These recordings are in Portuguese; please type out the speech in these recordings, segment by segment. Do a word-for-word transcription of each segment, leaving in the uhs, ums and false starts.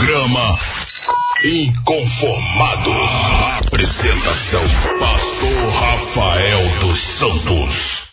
Programa Inconformados. Apresentação: Pastor Rafael dos Santos.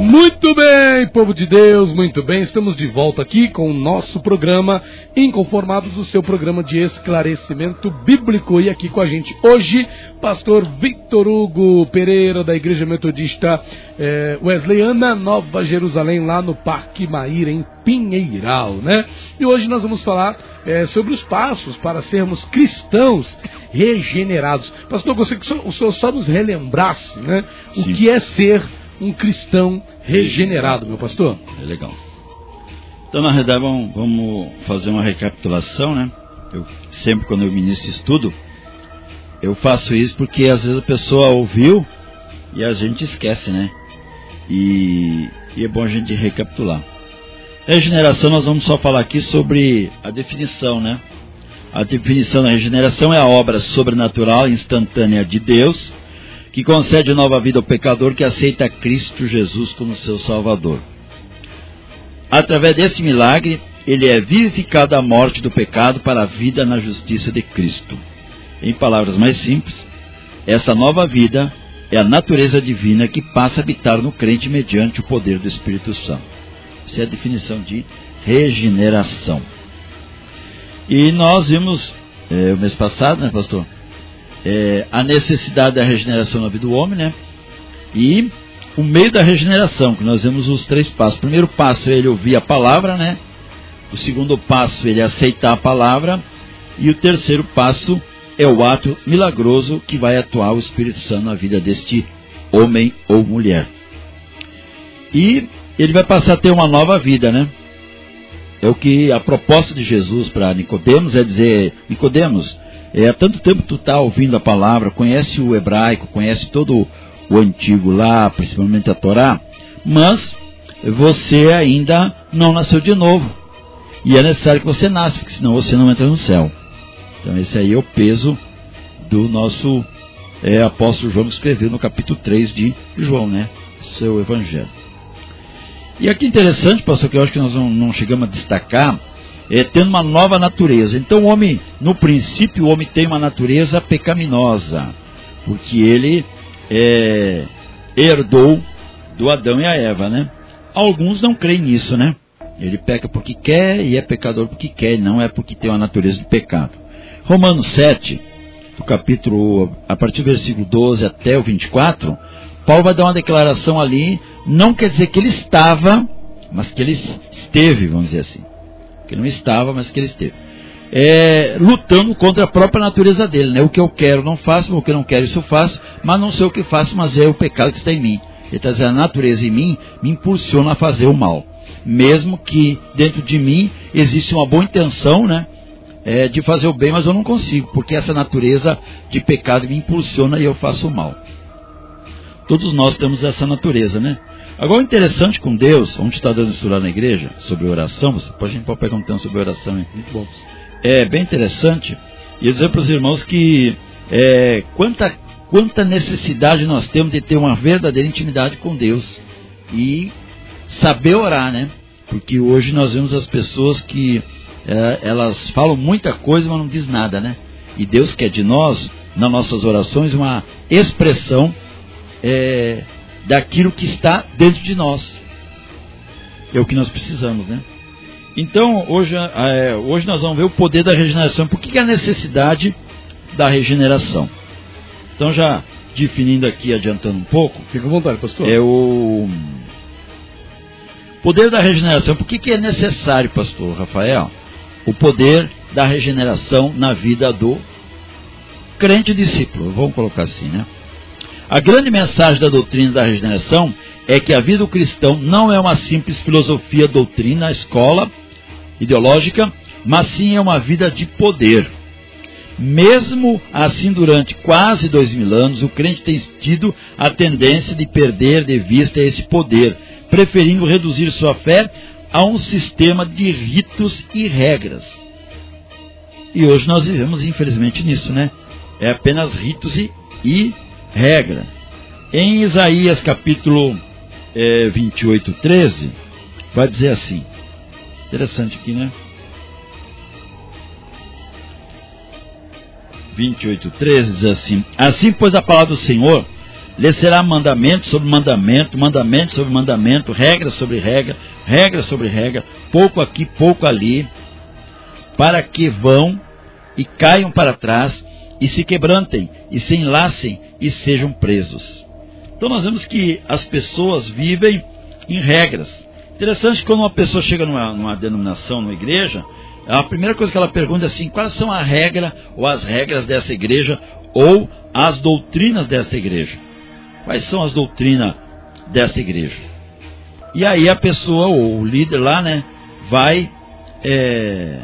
Muito bem, povo de Deus, muito bem. Estamos de volta aqui com o nosso programa Inconformados, o seu programa de esclarecimento bíblico. E aqui com a gente hoje, Pastor Victor Hugo Pereira, da Igreja Metodista eh, Wesleyana, Nova Jerusalém, lá no Parque Maíra, em Pinheiral, né? E hoje nós vamos falar eh, sobre os passos para sermos cristãos regenerados. Pastor, gostaria que o senhor só nos relembrasse, né? O Sim. que é ser um cristão regenerado, meu pastor? É legal. Então, na verdade, vamos fazer uma recapitulação, né? Eu sempre, quando eu ministro estudo, eu faço isso porque às vezes a pessoa ouviu e a gente esquece, né? E, e é bom a gente recapitular. Regeneração, nós vamos só falar aqui sobre a definição, né? A definição da regeneração é a obra sobrenatural instantânea de Deus, que concede nova vida ao pecador que aceita Cristo Jesus como seu Salvador. Através desse milagre, ele é vivificado da morte do pecado para a vida na justiça de Cristo. Em palavras mais simples, essa nova vida é a natureza divina que passa a habitar no crente mediante o poder do Espírito Santo. Essa é a definição de regeneração. E nós vimos, é, o mês passado, né, pastor? É, a necessidade da regeneração na vida do homem, né? E o meio da regeneração, que nós vemos os três passos. O primeiro passo é ele ouvir a palavra, né? O segundo passo é ele aceitar a palavra. E o terceiro passo é o ato milagroso que vai atuar o Espírito Santo na vida deste homem ou mulher. E ele vai passar a ter uma nova vida, né? É o que a proposta de Jesus para Nicodemos é dizer: Nicodemos, É, há tanto tempo que tu está ouvindo a palavra, conhece o hebraico, conhece todo o antigo lá, principalmente a Torá, mas você ainda não nasceu de novo. E é necessário que você nasça, porque senão você não entra no céu. Então esse aí é o peso do nosso é, apóstolo João, que escreveu no capítulo três de João, né? Seu evangelho. E aqui interessante, pastor, que eu acho que nós não, não chegamos a destacar, é, tendo uma nova natureza. Então o homem, no princípio, o homem tem uma natureza pecaminosa, porque ele é, herdou do Adão e a Eva, né? Alguns não creem nisso, né? Ele peca porque quer e é pecador porque quer, não é porque tem uma natureza de pecado. Romanos sete, do capítulo, a partir do versículo doze até o vinte e quatro, Paulo vai dar uma declaração ali, não quer dizer que ele estava, mas que ele esteve, vamos dizer assim. Que não estava, mas que ele esteve. É, lutando contra a própria natureza dele, né? O que eu quero não faço, o que eu não quero isso eu faço, mas não sei o que faço, mas é o pecado que está em mim. Ele está dizendo, a natureza em mim me impulsiona a fazer o mal. Mesmo que dentro de mim existe uma boa intenção, né? É, de fazer o bem, mas eu não consigo, porque essa natureza de pecado me impulsiona e eu faço o mal. Todos nós temos essa natureza, né? Agora, o interessante com Deus, onde está dando isso lá na igreja, sobre oração, você pode, a gente pode pegar um tempo sobre oração, hein? Muito bom. É bem interessante, e dizer para os irmãos que é, quanta, quanta necessidade nós temos de ter uma verdadeira intimidade com Deus e saber orar, né? Porque hoje nós vemos as pessoas que é, elas falam muita coisa, mas não diz nada, né? E Deus quer de nós, nas nossas orações, uma expressão é, daquilo que está dentro de nós. É o que nós precisamos, né? Então, hoje, é, hoje nós vamos ver o poder da regeneração. Por que, que é a necessidade da regeneração? Então, já definindo aqui, adiantando um pouco... Fica à vontade, pastor. É o poder da regeneração. Por que, que é necessário, pastor Rafael, o poder da regeneração na vida do crente discípulo? Vamos colocar assim, né? A grande mensagem da doutrina da regeneração é que a vida do cristão não é uma simples filosofia, doutrina, escola ideológica, mas sim é uma vida de poder. Mesmo assim, durante quase dois mil anos, o crente tem tido a tendência de perder de vista esse poder, preferindo reduzir sua fé a um sistema de ritos e regras. E hoje nós vivemos, infelizmente, nisso, né? É apenas ritos e, e regra. Em Isaías capítulo é, vinte e oito, treze, vai dizer assim: Interessante aqui, né? vinte e oito, treze diz assim: assim, pois, a palavra do Senhor lhe será mandamento sobre mandamento, mandamento sobre mandamento, regra sobre regra, regra sobre regra, pouco aqui, pouco ali, para que vão e caiam para trás, e se quebrantem, e se enlacem, e sejam presos. Então nós vemos que as pessoas vivem em regras. Interessante que quando uma pessoa chega numa, numa denominação, numa igreja, a primeira coisa que ela pergunta é assim: quais são a regra ou as regras dessa igreja, ou as doutrinas dessa igreja? Quais são as doutrinas dessa igreja? E aí a pessoa, ou o líder lá, né, vai, é,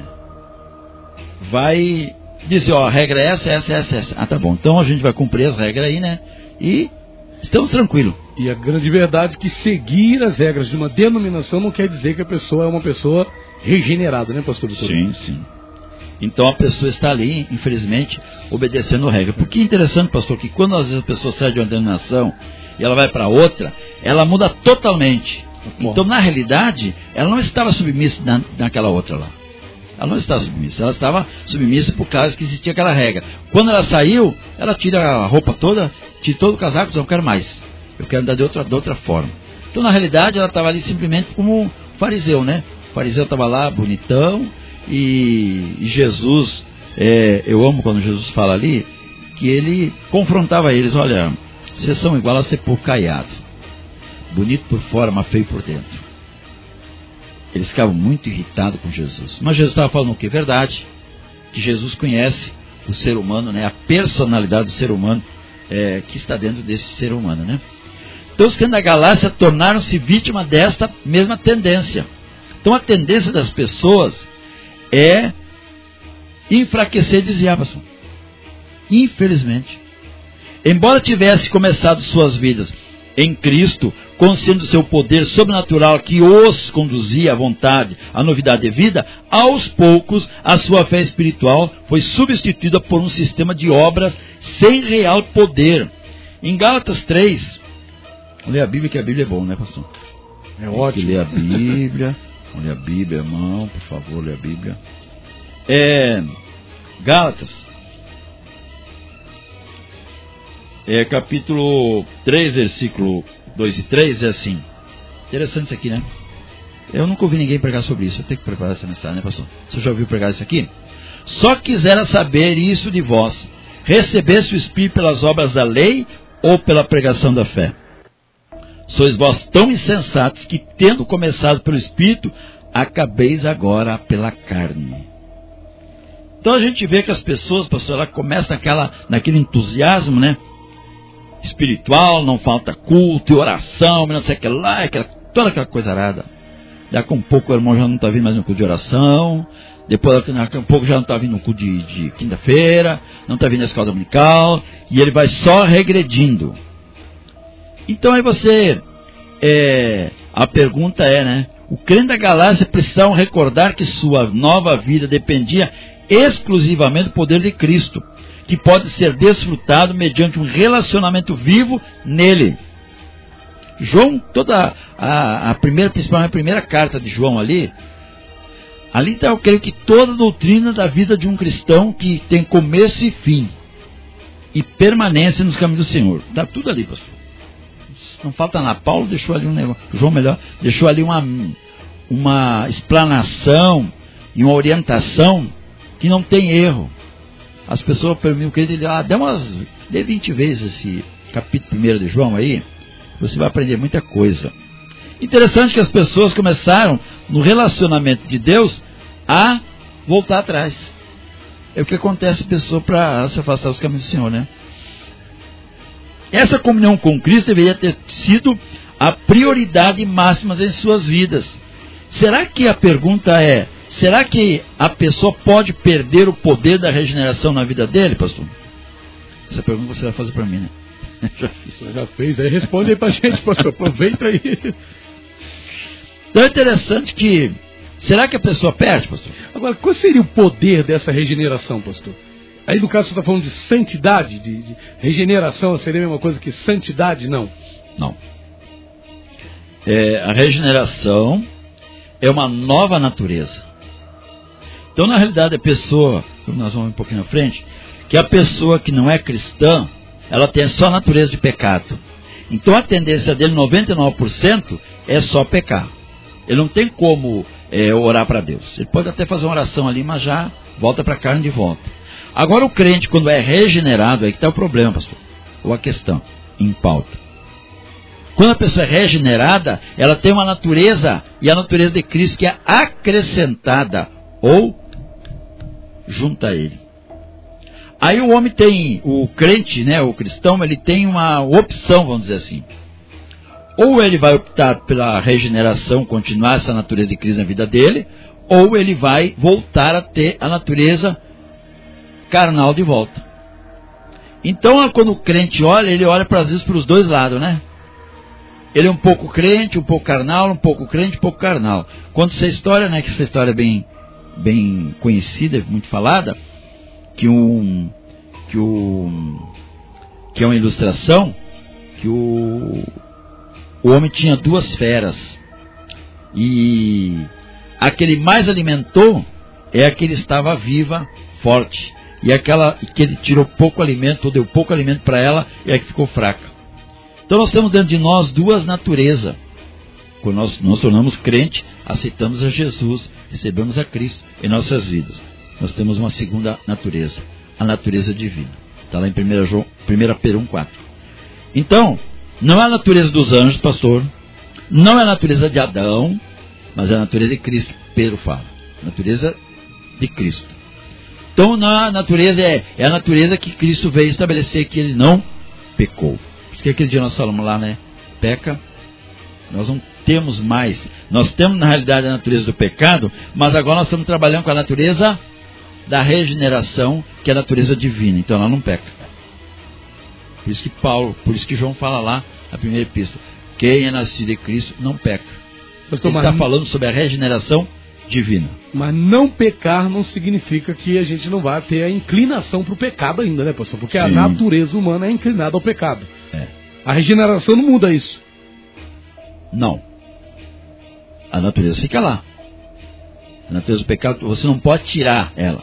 vai dizer: ó, a regra é essa, essa, essa, essa. Ah, tá bom, então a gente vai cumprir as regras aí, né? E estamos tranquilos. E a grande verdade é que seguir as regras de uma denominação não quer dizer que a pessoa é uma pessoa regenerada, né, pastor? Sim, sim. Então a pessoa está ali, infelizmente, obedecendo a regra. Porque é interessante, pastor, que quando às vezes a pessoa sai de uma denominação e ela vai para outra, ela muda totalmente. Bom. Então, na realidade, ela não estava submissa na, naquela outra lá. Ela não estava submissa. Ela estava submissa por causa que existia aquela regra. Quando ela saiu, ela tira a roupa toda, tira todo o casaco, diz: eu não quero mais. Eu quero andar de outra, de outra forma. Então, na realidade, ela estava ali simplesmente como um fariseu, né? O fariseu estava lá, bonitão. E Jesus, é, eu amo quando Jesus fala ali, que ele confrontava eles: olha, vocês são igual a sepulcro caiado, bonito por fora, mas feio por dentro. Eles ficavam muito irritados com Jesus. Mas Jesus estava falando o que? Verdade, que Jesus conhece o ser humano, né? A personalidade do ser humano, é, que está dentro desse ser humano, né? Então os crentes da Galácia tornaram-se vítima desta mesma tendência. Então a tendência das pessoas é enfraquecer e desviar, pastor. Infelizmente, embora tivesse começado suas vidas em Cristo, consciente do seu poder sobrenatural que os conduzia à vontade, à novidade de vida, aos poucos a sua fé espiritual foi substituída por um sistema de obras sem real poder. Em Gálatas três, lê a Bíblia, que a Bíblia é bom, né, pastor? É ótimo. Lê a Bíblia. Vamos ler a Bíblia, irmão, por favor, lê a Bíblia. É, Gálatas, é, capítulo três, versículo dois e três, é assim. Interessante isso aqui, né? Eu nunca ouvi ninguém pregar sobre isso. Eu tenho que preparar essa mensagem, né, pastor? Você já ouviu pregar isso aqui? Só quisera saber isso de vós: recebeste o Espírito pelas obras da lei ou pela pregação da fé? Sois vós tão insensatos que, tendo começado pelo Espírito, acabeis agora pela carne. Então a gente vê que as pessoas, pastor, ela começa naquela, naquele entusiasmo, né, espiritual, não falta culto e oração, não sei o que lá, aquela, toda aquela coisa arada. Daqui a um pouco o irmão já não está vindo mais no culto de oração, depois daqui a um pouco já não está vindo no culto de, de quinta-feira, não está vindo na escola dominical, e ele vai só regredindo. Então aí você, é, a pergunta é, né, o crente da Galácia precisava recordar que sua nova vida dependia exclusivamente do poder de Cristo, que pode ser desfrutado mediante um relacionamento vivo nele. João, toda a, a primeira, principalmente a primeira carta de João ali, ali está, eu creio que toda a doutrina da vida de um cristão que tem começo e fim, e permanência nos caminhos do Senhor, está tudo ali, pastor. Não falta nada. Paulo deixou ali um negócio, João melhor, deixou ali uma, uma explanação e uma orientação que não tem erro. As pessoas, pelo meu querido, ele, ah, dê umas, dê vinte vezes esse capítulo primeiro de João aí, você vai aprender muita coisa. Interessante que as pessoas começaram no relacionamento de Deus a voltar atrás. É o que acontece, pessoa, para se afastar dos caminhos do Senhor, né? Essa comunhão com Cristo deveria ter sido a prioridade máxima em suas vidas. Será que a pergunta é, será que a pessoa pode perder o poder da regeneração na vida dele, pastor? Essa pergunta você vai fazer para mim, né? Já fiz. Já fez, aí responde aí para a gente, pastor, aproveita aí. Então é interessante que, será que a pessoa perde, pastor? Agora, qual seria o poder dessa regeneração, pastor? Aí no caso você está falando de santidade, de, de regeneração, seria a mesma coisa que santidade? Não. Não. É, a regeneração é uma nova natureza. Então, na realidade, a pessoa, como nós vamos um pouquinho à frente, que a pessoa que não é cristã, ela tem só a natureza de pecado. Então, a tendência dele, noventa e nove por cento, é só pecar. Ele não tem como é, orar para Deus. Ele pode até fazer uma oração ali, mas já volta para a carne de volta. Agora, o crente, quando é regenerado, aí que está o problema, pastor, ou a questão em pauta. Quando a pessoa é regenerada, ela tem uma natureza, e a natureza de Cristo que é acrescentada, ou junta a ele. Aí o homem tem, o crente, né, o cristão, ele tem uma opção, vamos dizer assim. Ou ele vai optar pela regeneração, continuar essa natureza de Cristo na vida dele, ou ele vai voltar a ter a natureza carnal de volta. Então, quando o crente olha, ele olha às vezes para os dois lados, né? Ele é um pouco crente, um pouco carnal, um pouco crente, um pouco carnal. Quando essa história, né, que essa história é bem, bem conhecida, muito falada, que um, que um, que é uma ilustração, que o, o homem tinha duas feras, e aquele mais alimentou é aquele que estava viva, forte, e aquela que ele tirou pouco alimento, ou deu pouco alimento para ela, é a que ficou fraca. Então nós temos dentro de nós duas naturezas. Quando nós nos tornamos crente, aceitamos a Jesus, recebemos a Cristo em nossas vidas. Nós temos uma segunda natureza, a natureza divina. Está lá em primeira João, primeira Pedro um, quatro. Então, não é a natureza dos anjos, pastor, não é a natureza de Adão, mas é a natureza de Cristo, Pedro fala. Natureza de Cristo. Então, na natureza é, é a natureza que Cristo veio estabelecer, que ele não pecou. Porque aquele dia nós falamos lá, né? Peca, nós não temos mais. Nós temos, na realidade, a natureza do pecado, mas agora nós estamos trabalhando com a natureza da regeneração, que é a natureza divina. Então, ela não peca. Por isso que Paulo, por isso que João fala lá, na primeira epístola, quem é nascido de Cristo não peca. Ele está falando sobre a regeneração divina. Mas não pecar não significa que a gente não vai ter a inclinação para o pecado ainda, né, pastor? Porque Sim. a natureza humana é inclinada ao pecado. É. A regeneração não muda isso. Não. A natureza fica lá. A natureza do pecado, você não pode tirar ela.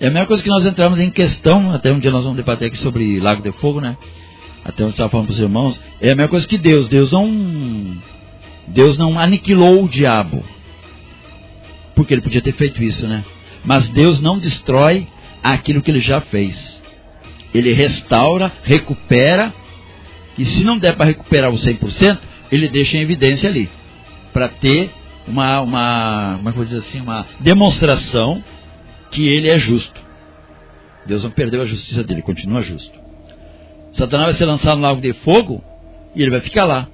É a mesma coisa que nós entramos em questão, até um dia nós vamos debater aqui sobre Lago de Fogo, né? Até onde eu estava falando para os irmãos, é a mesma coisa que Deus. Deus não, Deus não aniquilou o diabo. Porque ele podia ter feito isso, né? Mas Deus não destrói aquilo que ele já fez. Ele restaura, recupera, e se não der para recuperar o cem por cento, ele deixa em evidência ali, para ter uma, uma, uma, coisa assim, uma demonstração que ele é justo. Deus não perdeu a justiça dele, continua justo. Satanás vai ser lançado no lago de fogo e ele vai ficar lá.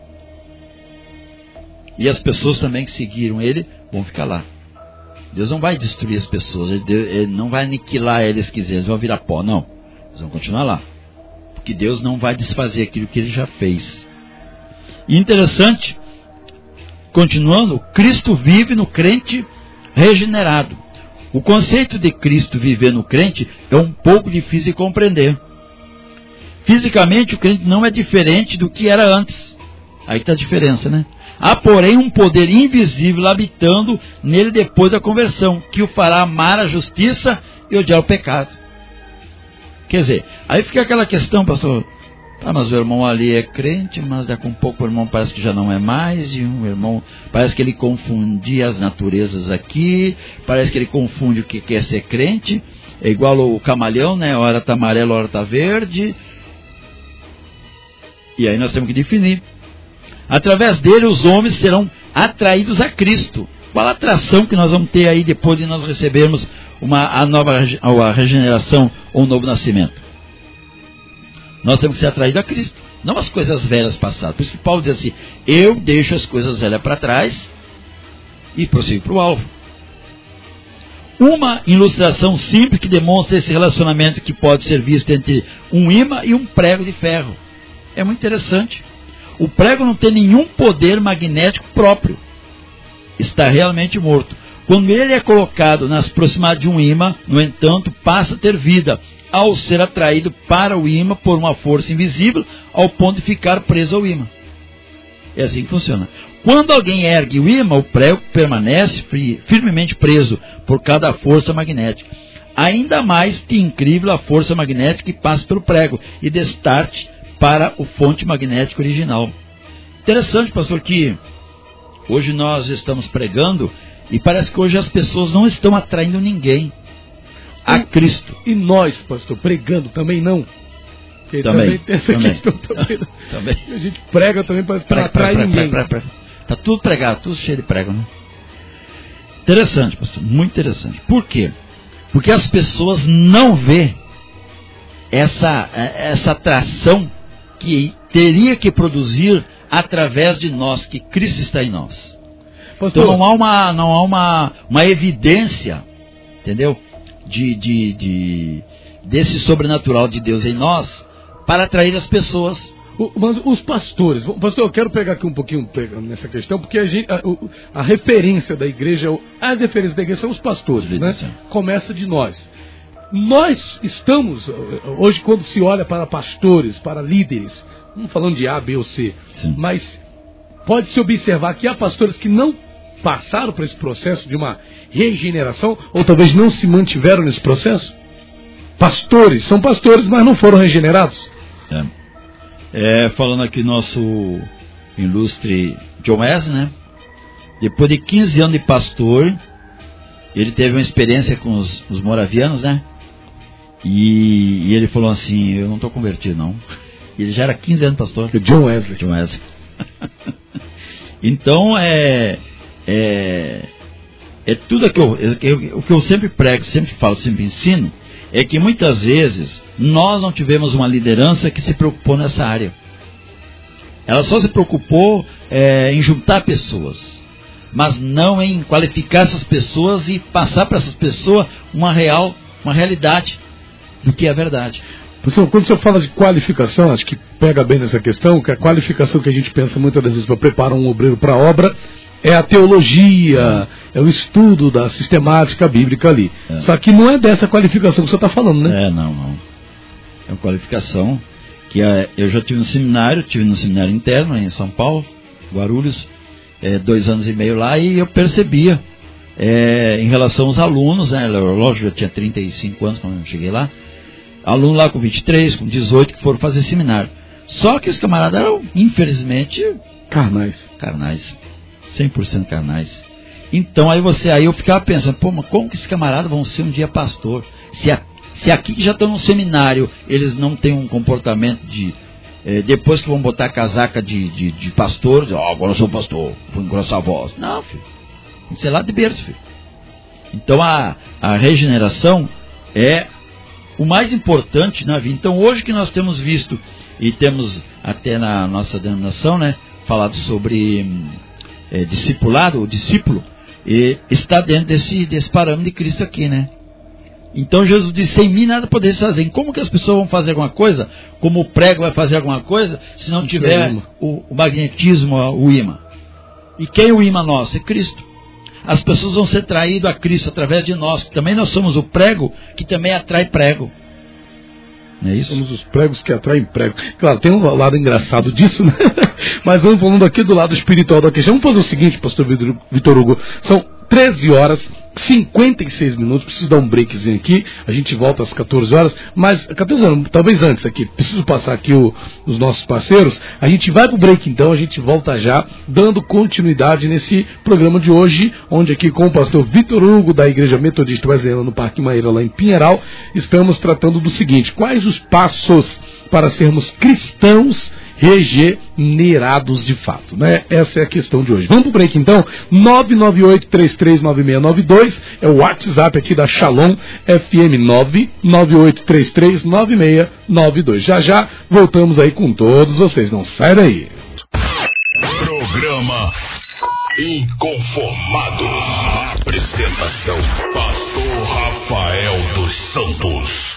E as pessoas também que seguiram ele vão ficar lá. Deus não vai destruir as pessoas, ele, ele não vai aniquilar eles, quiser, eles vão virar pó, não. Eles vão continuar lá, porque Deus não vai desfazer aquilo que ele já fez. E interessante, continuando, Cristo vive no crente regenerado. O conceito de Cristo viver no crente é um pouco difícil de compreender. Fisicamente, o crente não é diferente do que era antes. Aí está a diferença, né? Há, porém, um poder invisível habitando nele depois da conversão, que o fará amar a justiça e odiar o pecado. Quer dizer, aí fica aquela questão, pastor, ah, mas o irmão ali é crente, mas daqui a um pouco o irmão parece que já não é mais, e o irmão parece que ele confunde as naturezas aqui, parece que ele confunde o que quer ser crente, é igual o camaleão, né? Ora está amarelo, ora está verde. E aí nós temos que definir. Através dele os homens serão atraídos a Cristo. Qual a atração que nós vamos ter aí depois de nós recebermos uma, a nova a regeneração ou um novo nascimento? Nós temos que ser atraídos a Cristo, não as coisas velhas passadas. Por isso que Paulo diz assim, eu deixo as coisas velhas para trás e prossigo para o alvo. Uma ilustração simples que demonstra esse relacionamento que pode ser visto entre um imã e um prego de ferro. É muito interessante. O prego não tem nenhum poder magnético próprio. Está realmente morto. Quando ele é colocado nas proximidades de um ímã, no entanto, passa a ter vida, ao ser atraído para o ímã por uma força invisível, ao ponto de ficar preso ao ímã. É assim que funciona. Quando alguém ergue o ímã, o prego permanece firmemente preso por causa da força magnética. Ainda mais que incrível a força magnética que passa pelo prego e destarte para a fonte magnética original. Interessante, pastor, que hoje nós estamos pregando e parece que hoje as pessoas não estão atraindo ninguém a e, Cristo. E nós, pastor, pregando também não. Porque também, também tem essa também. questão também. também. A gente prega também para não atrai ninguém. Prega, prega. Tá tudo pregado, tudo cheio de prego, né? Interessante, pastor, muito interessante. Por quê? Porque as pessoas não vê essa, essa atração que teria que produzir através de nós, que Cristo está em nós. Pastor, então não há uma, não há uma, uma evidência, entendeu? De, de, de, desse sobrenatural de Deus em nós para atrair as pessoas. Mas os pastores, pastor, eu quero pegar aqui um pouquinho nessa questão, porque a, gente, a, a referência da igreja, as referências da igreja são os pastores, né? Começa de nós. Nós estamos, hoje quando se olha para pastores, para líderes, não falando de A, B ou C, sim, mas pode-se observar que há pastores que não passaram por esse processo de uma regeneração, ou talvez não se mantiveram nesse processo. Pastores, são pastores, mas não foram regenerados. É. É, falando aqui nosso ilustre John Wesley, né? Depois de quinze anos de pastor, ele teve uma experiência com os, os moravianos, né? E, e ele falou assim, eu não estou convertido, não. Ele já era quinze anos pastor. John Wesley. John Wesley. Então, é, é, é tudo aquilo o que eu sempre prego, sempre falo, sempre ensino, é que muitas vezes nós não tivemos uma liderança que se preocupou nessa área. Ela só se preocupou é, em juntar pessoas, mas não em qualificar essas pessoas e passar para essas pessoas uma real, uma realidade do que é verdade. Pessoal, quando você fala de qualificação, acho que pega bem nessa questão, que a qualificação que a gente pensa muitas das vezes para preparar um obreiro para a obra é a teologia, é o estudo da sistemática bíblica ali. É. Só que não é dessa qualificação que você está falando, né? É, não, não. É uma qualificação que é, eu já tive no seminário, tive no seminário interno em São Paulo, Guarulhos, é, dois anos e meio lá, e eu percebia, é, em relação aos alunos, né? Lógico, eu já tinha trinta e cinco anos quando eu cheguei lá, aluno lá com vinte e três, com dezoito, que foram fazer seminário. Só que os camaradas eram, infelizmente, carnais. Carnais. cem por cento carnais. Então aí você, aí eu ficava pensando, pô, mas como que esses camaradas vão ser um dia pastor? Se, a, se aqui que já estão no seminário, eles não têm um comportamento de, eh, depois que vão botar a casaca de, de, de pastor, de, oh, agora eu sou pastor, vou engrossar a voz. Não, filho. Isso é lá de berço, filho. Então a, a regeneração é o mais importante na vida. Então hoje que nós temos visto, e temos até na nossa denominação, né, falado sobre... É, discipulado, o discípulo e está dentro desse, desse parâmetro de Cristo aqui, né? Então Jesus disse, sem mim nada podeis fazer. Como que as pessoas vão fazer alguma coisa, como o prego vai fazer alguma coisa, se não tiver o, o magnetismo, o ímã? E quem é o ímã nosso? É Cristo. As pessoas vão ser traídas a Cristo através de nós, que também nós somos o prego que também atrai prego. Não é isso? Somos os pregos que atraem pregos. Claro, tem um lado engraçado disso, né? Mas vamos falando aqui do lado espiritual da questão. Vamos fazer o seguinte, pastor Victor Hugo. São treze horas e cinquenta e seis minutos. Preciso dar um breakzinho aqui. A gente volta às catorze horas. Mas, catorze horas, talvez antes aqui. Preciso passar aqui o, os nossos parceiros. A gente vai pro break então. A gente volta já, dando continuidade nesse programa de hoje, onde aqui com o pastor Victor Hugo, da Igreja Metodista Wesleyana, no Parque Maíra, lá em Pinheiral, estamos tratando do seguinte: quais os passos para sermos cristãos regenerados de fato, né? Essa é a questão de hoje. Vamos pro break então. Nove nove oito, três três nove seis nove dois é o WhatsApp aqui da Shalom F M, nove nove oito, três três nove seis nove dois. Já já voltamos aí com todos vocês, não sai daí. Programa Inconformados. Apresentação Pastor Rafael dos Santos.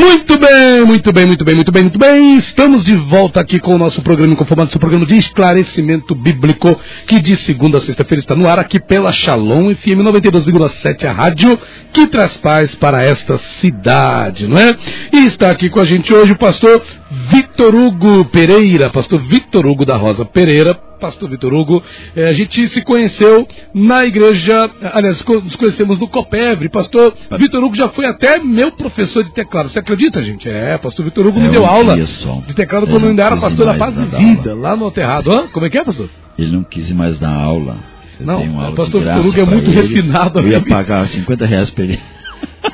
Muito bem, muito bem, muito bem, muito bem, muito bem. Estamos de volta aqui com o nosso programa, com o formato do seu programa de esclarecimento bíblico, que de segunda a sexta-feira está no ar aqui pela Shalom F M noventa e dois vírgula sete, a rádio que traz paz para esta cidade, não é? E está aqui com a gente hoje o pastor Victor Hugo Pereira, pastor Victor Hugo da Rosa Pereira. Pastor Victor Hugo, eh, a gente se conheceu na igreja, aliás, nos conhecemos no Copebre. Pastor Victor Hugo já foi até meu professor de teclado, você acredita, gente? É, pastor Victor Hugo é, me deu um aula de teclado quando ainda era pastor da Paz e Vida, lá no Oterrado. Hã? Como é que é, pastor? Ele não quis mais dar aula. Eu não, tenho aula, pastor Victor Hugo é muito ele. refinado. Eu ia pagar cinquenta reais pra ele.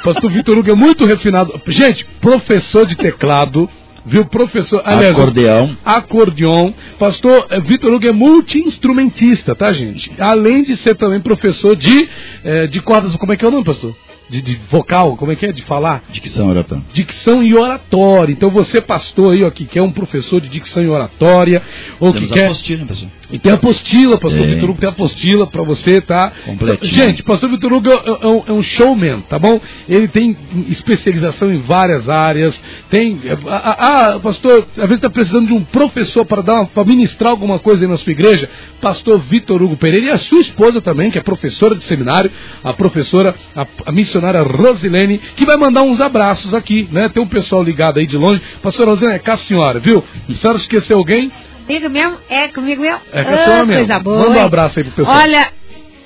Pastor Victor Hugo é muito refinado. Gente, professor de teclado... Viu, professor? Aliás, acordeão. Acordeon. Pastor Victor Hugo é multi-instrumentista, tá, gente? Além de ser também professor de, eh, de cordas... Como é que é o nome, pastor? De, de vocal, como é que é? De falar? Dicção e oratória. Dicção e oratória. Então você, pastor aí, ó, que quer um professor de dicção e oratória, ou Temos que quer... apostila, hein, pastor? E tem apostila, pastor é. Victor Hugo tem apostila pra você, tá? Completinho. Gente, pastor Victor Hugo é um, é um showman, tá bom? Ele tem especialização em várias áreas, tem... Ah, pastor, às vezes tá precisando de um professor para dar uma, pra ministrar alguma coisa aí na sua igreja, pastor Victor Hugo Pereira, e a sua esposa também, que é professora de seminário, a professora, a, a missionária Pastora Rosilene, que vai mandar uns abraços aqui, né? Tem um pessoal ligado aí de longe. Pastora Rosilene, é cá a senhora, viu? A senhora esqueceu alguém? Comigo mesmo? É, comigo mesmo? É, com a senhora oh, mesmo. Coisa boa. Manda um abraço aí pro pessoal. Olha,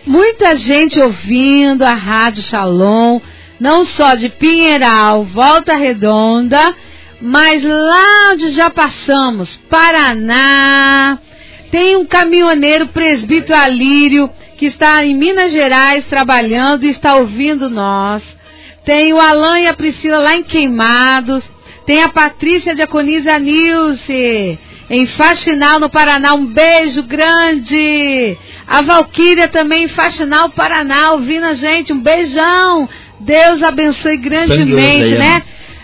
muita gente ouvindo a Rádio Shalom, não só de Pinheiral, Volta Redonda, mas lá onde já passamos, Paraná. Tem um caminhoneiro presbítero Alírio, que está em Minas Gerais trabalhando e está ouvindo nós. Tem o Alan e a Priscila lá em Queimados. Tem a Patrícia de Aconisa Nilce, em Faxinal, no Paraná. Um beijo grande. A Valquíria também em Faxinal, Paraná, ouvindo a gente. Um beijão. Deus abençoe grandemente, né?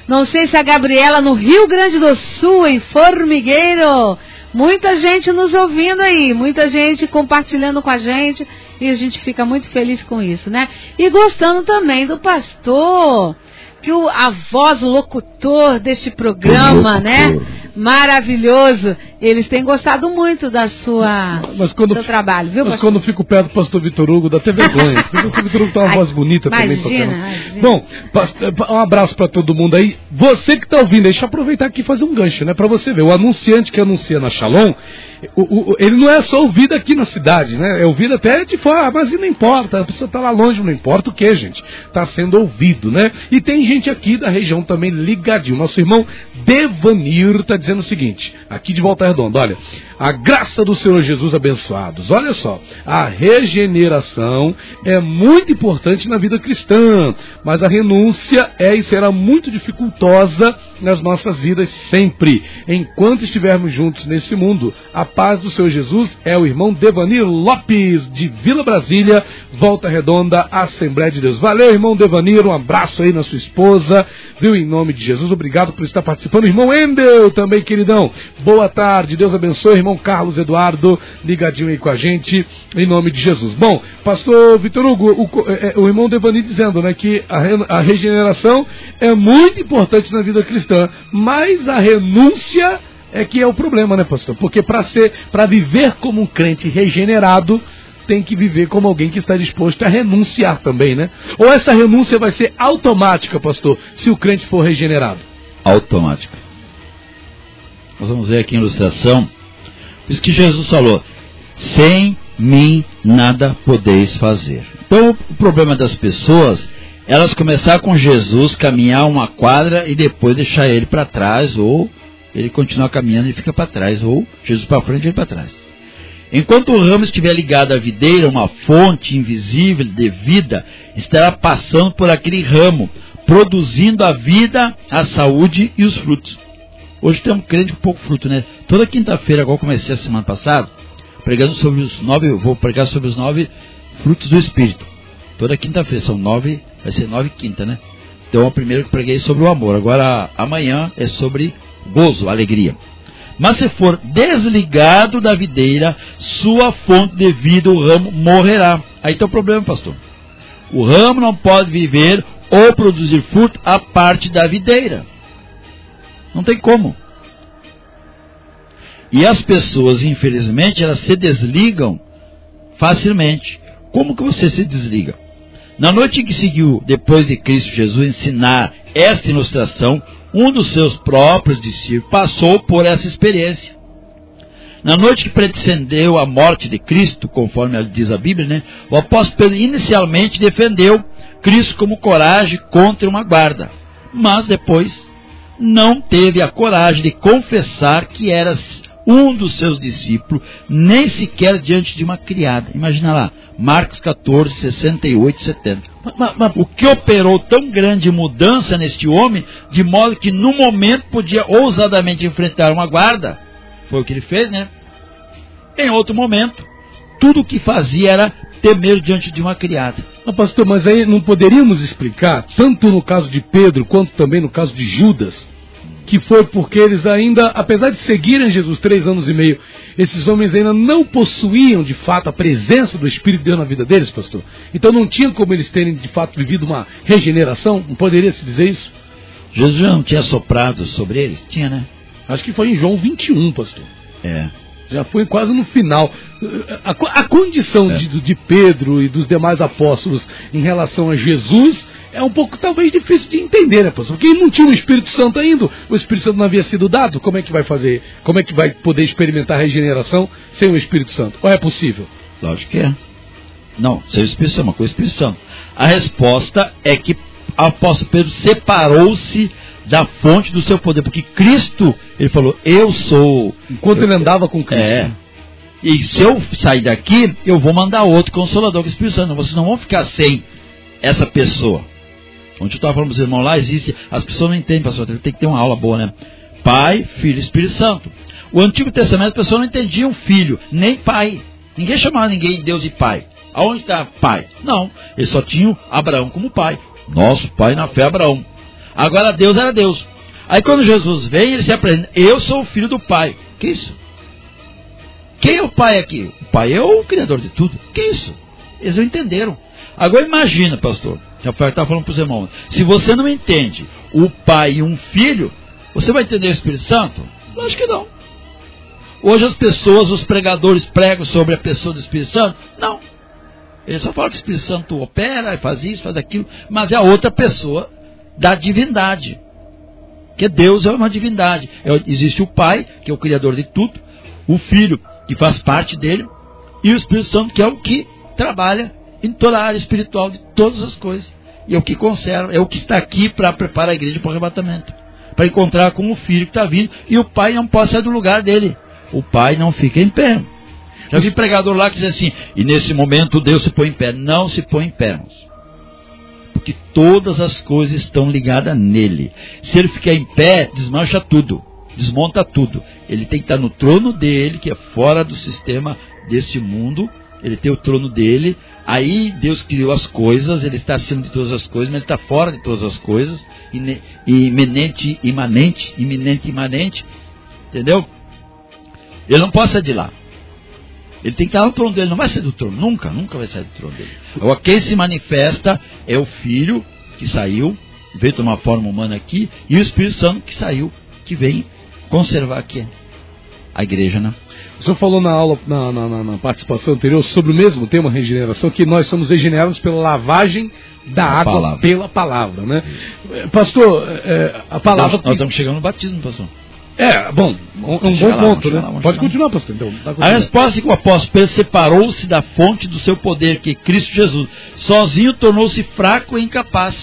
Não sei se a Gabriela, no Rio Grande do Sul, em Formigueiro... Muita gente nos ouvindo aí, muita gente compartilhando com a gente, e a gente fica muito feliz com isso, né? E gostando também do pastor, que o, a voz, o locutor deste programa, locutor. né? Maravilhoso. Eles têm gostado muito da sua, mas quando, do seu trabalho, viu, mas pastor? Quando fico perto do pastor Victor Hugo, dá até vergonha. O pastor Victor Hugo tem uma Ai, voz bonita imagina, também. Imagina. Bom, pastor, um abraço para todo mundo aí. Você que está ouvindo, deixa eu aproveitar aqui e fazer um gancho, né? Para você ver, o anunciante que anuncia na Shalom, o, o, ele não é só ouvido aqui na cidade, né? É ouvido até de fora, mas não importa. A pessoa está lá longe, não importa o que, gente. Está sendo ouvido, né? E tem gente aqui da região também ligadinho. Nosso irmão Devanir está dizendo o seguinte, aqui de Volta Redonda, olha, a graça do Senhor Jesus abençoados, olha só, a regeneração é muito importante na vida cristã, mas a renúncia é e será muito dificultosa nas nossas vidas sempre, enquanto estivermos juntos nesse mundo. A paz do Senhor Jesus é o irmão Devanir Lopes, de Vila Brasília, Volta Redonda, Assembleia de Deus. Valeu, irmão Devanir, um abraço aí na sua esposa, viu, em nome de Jesus, obrigado por estar participando. Irmão Endel também, queridão, boa tarde, Deus abençoe, irmão Carlos Eduardo, ligadinho aí com a gente, em nome de Jesus. Bom, pastor Victor Hugo, o, o irmão Devani dizendo, né, que a, a regeneração é muito importante na vida cristã, mas a renúncia é que é o problema, né, pastor? Porque para ser, para viver como um crente regenerado, tem que viver como alguém que está disposto a renunciar também, né? Ou essa renúncia vai ser automática, pastor, se o crente for regenerado? Automática. Nós vamos ver aqui a ilustração. Isso que Jesus falou, sem mim nada podeis fazer. Então o problema das pessoas, elas começaram com Jesus, caminhar uma quadra e depois deixar ele para trás, ou ele continuar caminhando e fica para trás, ou Jesus para frente e ele para trás. Enquanto o ramo estiver ligado à videira, uma fonte invisível de vida estará passando por aquele ramo, produzindo a vida, a saúde e os frutos. Hoje temos um crente com pouco fruto, né? Toda quinta-feira, igual comecei a semana passada, pregando sobre os nove, eu vou pregar sobre os nove frutos do Espírito. Toda quinta-feira, são nove, vai ser nove quinta, né? Então, a primeira que preguei é sobre o amor, agora amanhã é sobre gozo, alegria. Mas se for desligado da videira, sua fonte de vida, o ramo, morrerá. Aí está o problema, pastor. O ramo não pode viver ou produzir fruto a parte da videira. Não tem como. E as pessoas, infelizmente, elas se desligam facilmente. Como que você se desliga? Na noite que seguiu, depois de Cristo Jesus ensinar esta ilustração, um dos seus próprios discípulos passou por essa experiência. Na noite que pretendeu a morte de Cristo, conforme diz a Bíblia, né, o apóstolo Pedro inicialmente defendeu Cristo como coragem contra uma guarda, mas depois não teve a coragem de confessar que era um dos seus discípulos, nem sequer diante de uma criada. Imagina lá, Marcos catorze, sessenta e oito, setenta. Mas, mas, mas, o que operou tão grande mudança neste homem, de modo que no momento podia ousadamente enfrentar uma guarda? Foi o que ele fez, né? Em outro momento, tudo o que fazia era temer diante de uma criada. Não, pastor, mas aí não poderíamos explicar, tanto no caso de Pedro, quanto também no caso de Judas, que foi porque eles ainda, apesar de seguirem Jesus três anos e meio, esses homens ainda não possuíam, de fato, a presença do Espírito de Deus na vida deles, pastor? Então não tinha como eles terem, de fato, vivido uma regeneração? Não poderia se dizer isso? Jesus não tinha soprado sobre eles? Tinha, né? Acho que foi em João vinte e um, pastor. É. Já foi quase no final. A, a condição é. de, de Pedro e dos demais apóstolos em relação a Jesus é um pouco, talvez, difícil de entender, né, pastor? Porque não tinha o Espírito Santo ainda. O Espírito Santo não havia sido dado. Como é que vai fazer? Como é que vai poder experimentar a regeneração sem o Espírito Santo? Ou é possível? Lógico que é. Não, sem o Espírito Santo, uma coisa é o Espírito Santo. A resposta é que o apóstolo Pedro separou-se da fonte do seu poder, porque Cristo, ele falou, eu sou... Enquanto eu, ele andava com Cristo. É. E se eu sair daqui, eu vou mandar outro consolador, que é o Espírito Santo. Vocês não vão ficar sem essa pessoa. Onde eu estava falando para os irmãos lá, existe... As pessoas não entendem, pastor, tem que ter uma aula boa, né? Pai, Filho e Espírito Santo. O Antigo Testamento, as pessoas não entendiam filho, nem pai. Ninguém chamava ninguém de Deus de pai. Aonde está pai? Não, eles só tinham Abraão como pai. Nosso pai na fé, Abraão. Agora Deus era Deus. Aí quando Jesus vem, ele se apresenta. Eu sou o filho do Pai. Que isso? Quem é o Pai aqui? O Pai é o Criador de tudo. Que isso? Eles não entenderam. Agora imagina, pastor. Rafael está falando para os irmãos. Se você não entende o Pai e um Filho, você vai entender o Espírito Santo? Lógico que não. Hoje as pessoas, os pregadores pregam sobre a pessoa do Espírito Santo? Não. Eles só falam que o Espírito Santo opera, faz isso, faz aquilo. Mas é a outra pessoa da divindade, que Deus é uma divindade. Existe o Pai, que é o Criador de tudo, o Filho, que faz parte dele, e o Espírito Santo, que é o que trabalha em toda a área espiritual de todas as coisas, e é o que conserva, é o que está aqui para preparar a igreja para o arrebatamento, para encontrar com o Filho que está vindo, e o Pai não pode sair do lugar dele. O Pai não fica em pé. Já vi pregador lá que diz assim, e nesse momento Deus se põe em pé. Não se põe em pé, que todas as coisas estão ligadas nele. Se ele ficar em pé, desmancha tudo, desmonta tudo. Ele tem que estar no trono dele, que é fora do sistema deste mundo. Ele tem o trono dele. Aí Deus criou as coisas, ele está acima de todas as coisas, mas ele está fora de todas as coisas. Iminente, imanente, iminente, imanente. Entendeu? Ele não pode sair de lá. Ele tem que estar no trono dele, não vai sair do trono, nunca, nunca vai sair do trono dele. Agora, quem se manifesta é o Filho que saiu, veio tomar forma humana aqui, e o Espírito Santo que saiu, que vem conservar aqui a igreja, né? O senhor falou na aula, na, na, na, na participação anterior, sobre o mesmo tema, regeneração, que nós somos regenerados pela lavagem da a água, palavra. Pela palavra, né? Pastor, é, a palavra... Nós, que... nós estamos chegando no batismo, pastor. É, bom, um bom lá, ponto, né? Lá, Pode continuar, lá. pastor. Então, tá a resposta é que o apóstolo Pedro separou-se da fonte do seu poder, que é Cristo Jesus. Sozinho tornou-se fraco e incapaz.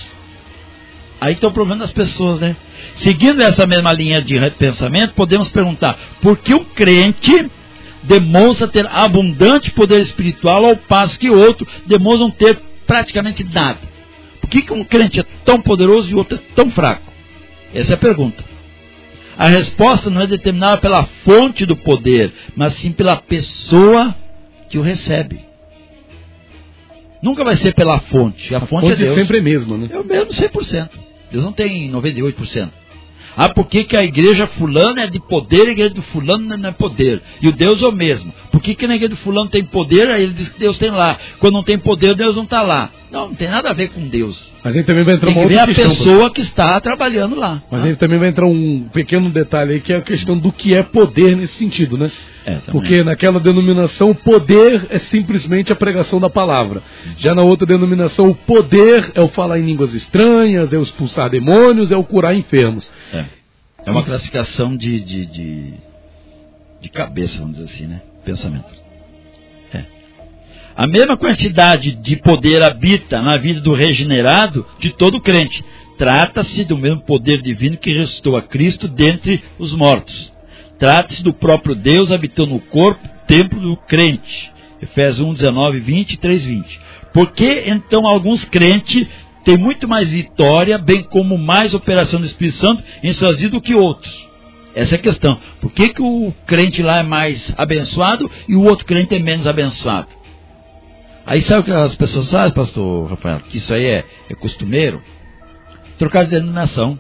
Aí está o problema das pessoas, né? Seguindo essa mesma linha de pensamento, podemos perguntar, por que um crente demonstra ter abundante poder espiritual, ao passo que outro demonstra não ter praticamente nada? Por que, que um crente é tão poderoso e o outro é tão fraco? Essa é a pergunta. A resposta não é determinada pela fonte do poder, mas sim pela pessoa que o recebe. Nunca vai ser pela fonte. A, a fonte, fonte é Deus. Sempre é mesmo, né? É o mesmo cem por cento. Deus não tem noventa e oito por cento. Ah, por que, que a igreja fulana é de poder e a igreja do fulano não é poder? E o Deus é o mesmo. Por que, que na igreja do fulano tem poder, aí ele diz que Deus tem lá. Quando não tem poder, Deus não está lá. Não, não tem nada a ver com Deus. Mas aí também vai entrar tem uma que outra ver questão, a pessoa que está trabalhando lá. Mas aí tá? também vai entrar um pequeno detalhe aí, que é a questão do que é poder nesse sentido, né? É, porque naquela denominação o poder é simplesmente a pregação da palavra. Já na outra denominação o poder é o falar em línguas estranhas, é o expulsar demônios, é o curar enfermos. É, é uma classificação de, de, de, de cabeça, vamos dizer assim, né? Pensamento. A mesma quantidade de poder habita na vida do regenerado de todo crente. Trata-se do mesmo poder divino que ressuscitou a Cristo dentre os mortos. Trata-se do próprio Deus habitando no corpo, templo do crente. Efésios um, dezenove, vinte e três, vinte. Porque então alguns crentes têm muito mais vitória, bem como mais operação do Espírito Santo em suas vidas do que outros? Essa é a questão. Por que, que o crente lá é mais abençoado e o outro crente é menos abençoado? Aí sabe o que as pessoas fazem, pastor Rafael? Que isso aí é, é costumeiro. Trocar de denominação.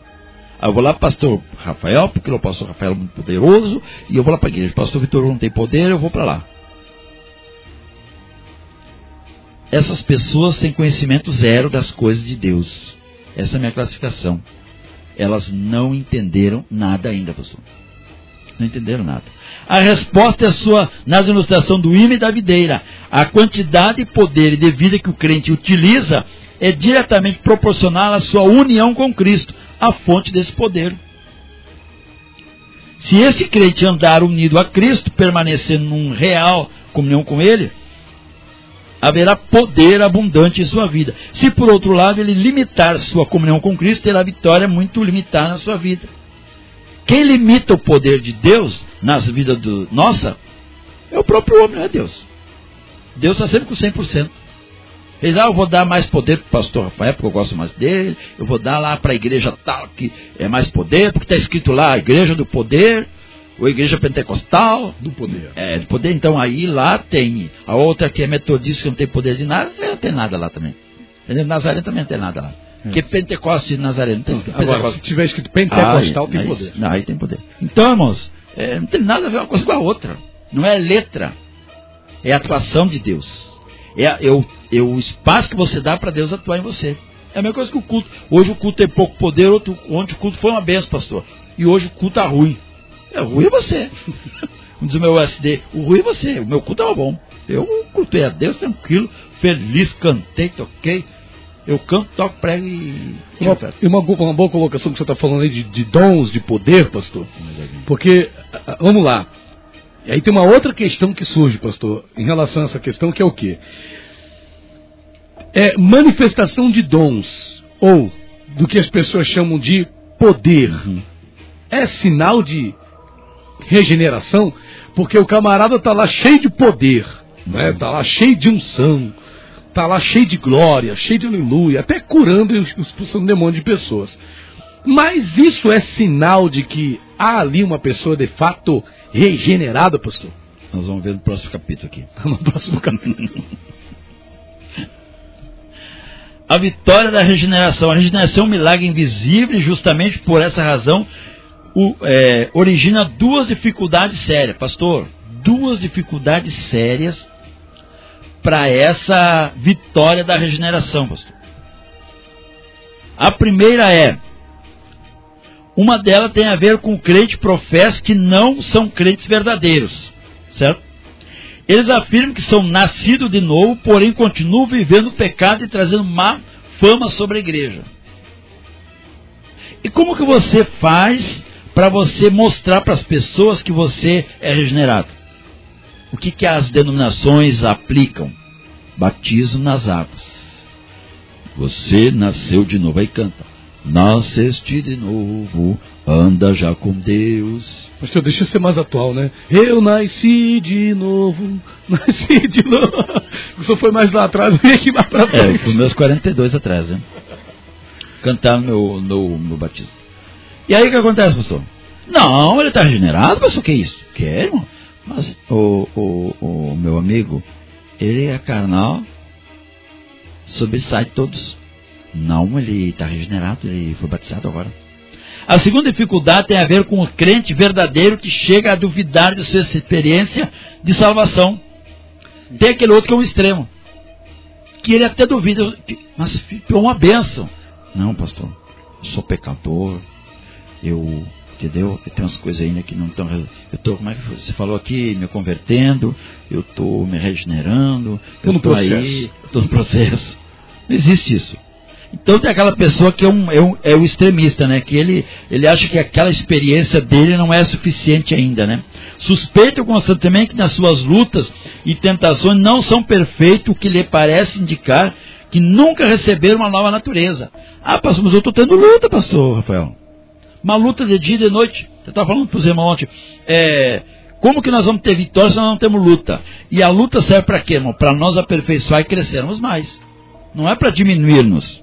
Aí eu vou lá para o pastor Rafael, porque o pastor Rafael é muito poderoso, e eu vou lá para a igreja. O pastor Vitor não tem poder, eu vou para lá. Essas pessoas têm conhecimento zero das coisas de Deus. Essa é a minha classificação. Elas não entenderam nada ainda, pastor. Não entenderam nada. A resposta é sua nas ilustrações do hino e da videira. A quantidade de poder e de vida que o crente utiliza é diretamente proporcional à sua união com Cristo, a fonte desse poder. Se esse crente andar unido a Cristo, permanecer num real comunhão com Ele, haverá poder abundante em sua vida. Se por outro lado ele limitar sua comunhão com Cristo, terá vitória muito limitada na sua vida. Quem limita o poder de Deus nas vidas do nossa é o próprio homem, não é Deus. Deus está sempre com cem por cento. Ele diz, ah, eu vou dar mais poder para o pastor Rafael, porque eu gosto mais dele. Eu vou dar lá para a igreja tal, que é mais poder, porque está escrito lá, a igreja do poder, ou a igreja pentecostal. Do poder. É, do poder. Então aí lá tem a outra que é metodista, que não tem poder de nada, não tem nada lá também. Entendeu? Nazaré também não tem nada lá. Porque Pentecostes Nazareno tem Agora, Pentecostes. Se tiver escrito Pentecostal, ah, tem poder. Não, aí tem poder. Então, irmãos, é, não tem nada a ver uma coisa com a outra. Não é letra. É a atuação de Deus. É, a, é, o, é o espaço que você dá para Deus atuar em você. É a mesma coisa que o culto. Hoje o culto tem pouco poder, outro, ontem o culto foi uma benção, pastor. E hoje o culto tá ruim. É ruim você. Como diz o meu U S D, o ruim é você. O meu culto estava bom. Eu cultei a Deus tranquilo, feliz, cantei, toquei. Eu canto, toco, prego e... Uma, uma, uma boa colocação que você está falando aí de, de dons, de poder, pastor. Porque, vamos lá. E aí tem uma outra questão que surge, pastor, em relação a essa questão, que é o quê? É manifestação de dons, ou do que as pessoas chamam de poder. É sinal de regeneração, porque o camarada está lá cheio de poder, né? Está lá cheio de unção. Está lá cheio de glória, cheio de aleluia, até curando e expulsando demônio de pessoas. Mas isso é sinal de que há ali uma pessoa de fato regenerada, pastor? Nós vamos ver no próximo capítulo aqui. No próximo capítulo. A vitória da regeneração. A regeneração é um milagre invisível e justamente por essa razão o, é, origina duas dificuldades sérias. Pastor, duas dificuldades sérias para essa vitória da regeneração, pastor. A primeira é, uma delas tem a ver com crentes professos que não são crentes verdadeiros, certo? Eles afirmam que são nascidos de novo, porém continuam vivendo o pecado e trazendo má fama sobre a igreja. E como que você faz para você mostrar para as pessoas que você é regenerado? O que, que as denominações aplicam? Batismo nas águas. Você nasceu de novo. Aí canta. Nasceste de novo, anda já com Deus. Pastor, deixa eu ser mais atual, né? Eu nasci de novo, nasci de novo. O senhor foi mais lá atrás, vem aqui mais pra frente. É, com meus quarenta e dois atrás, né? Cantar no, no, no batismo. E aí o que acontece, pastor? Não, ele está regenerado, pastor, o que é isso? Quer, irmão? Mas o, o, o meu amigo, ele é carnal, sobressai todos. Não, ele está regenerado, ele foi batizado agora. A segunda dificuldade tem a ver com o crente verdadeiro que chega a duvidar de sua experiência de salvação. Tem aquele outro que é um extremo. que ele até duvida, mas ficou uma bênção. Não, pastor, eu sou pecador, eu, entendeu? Eu tenho umas coisas ainda que não estão... Eu estou, como é que você falou aqui, me convertendo, eu estou me regenerando, eu estou aí, estou no processo. Não existe isso. Então tem aquela pessoa que é um, é um, é um extremista, né? Que ele, ele acha que aquela experiência dele não é suficiente ainda, né? Suspeito constantemente que nas suas lutas e tentações não são perfeitos, o que lhe parece indicar que nunca receberam uma nova natureza. Ah, pastor, mas eu estou tendo luta, pastor Rafael. Uma luta de dia e de noite. Você estava falando para os irmãos ontem, é... como que nós vamos ter vitória se nós não temos luta? E a luta serve para quê, irmão? Para nós aperfeiçoar e crescermos mais. Não é para diminuirmos.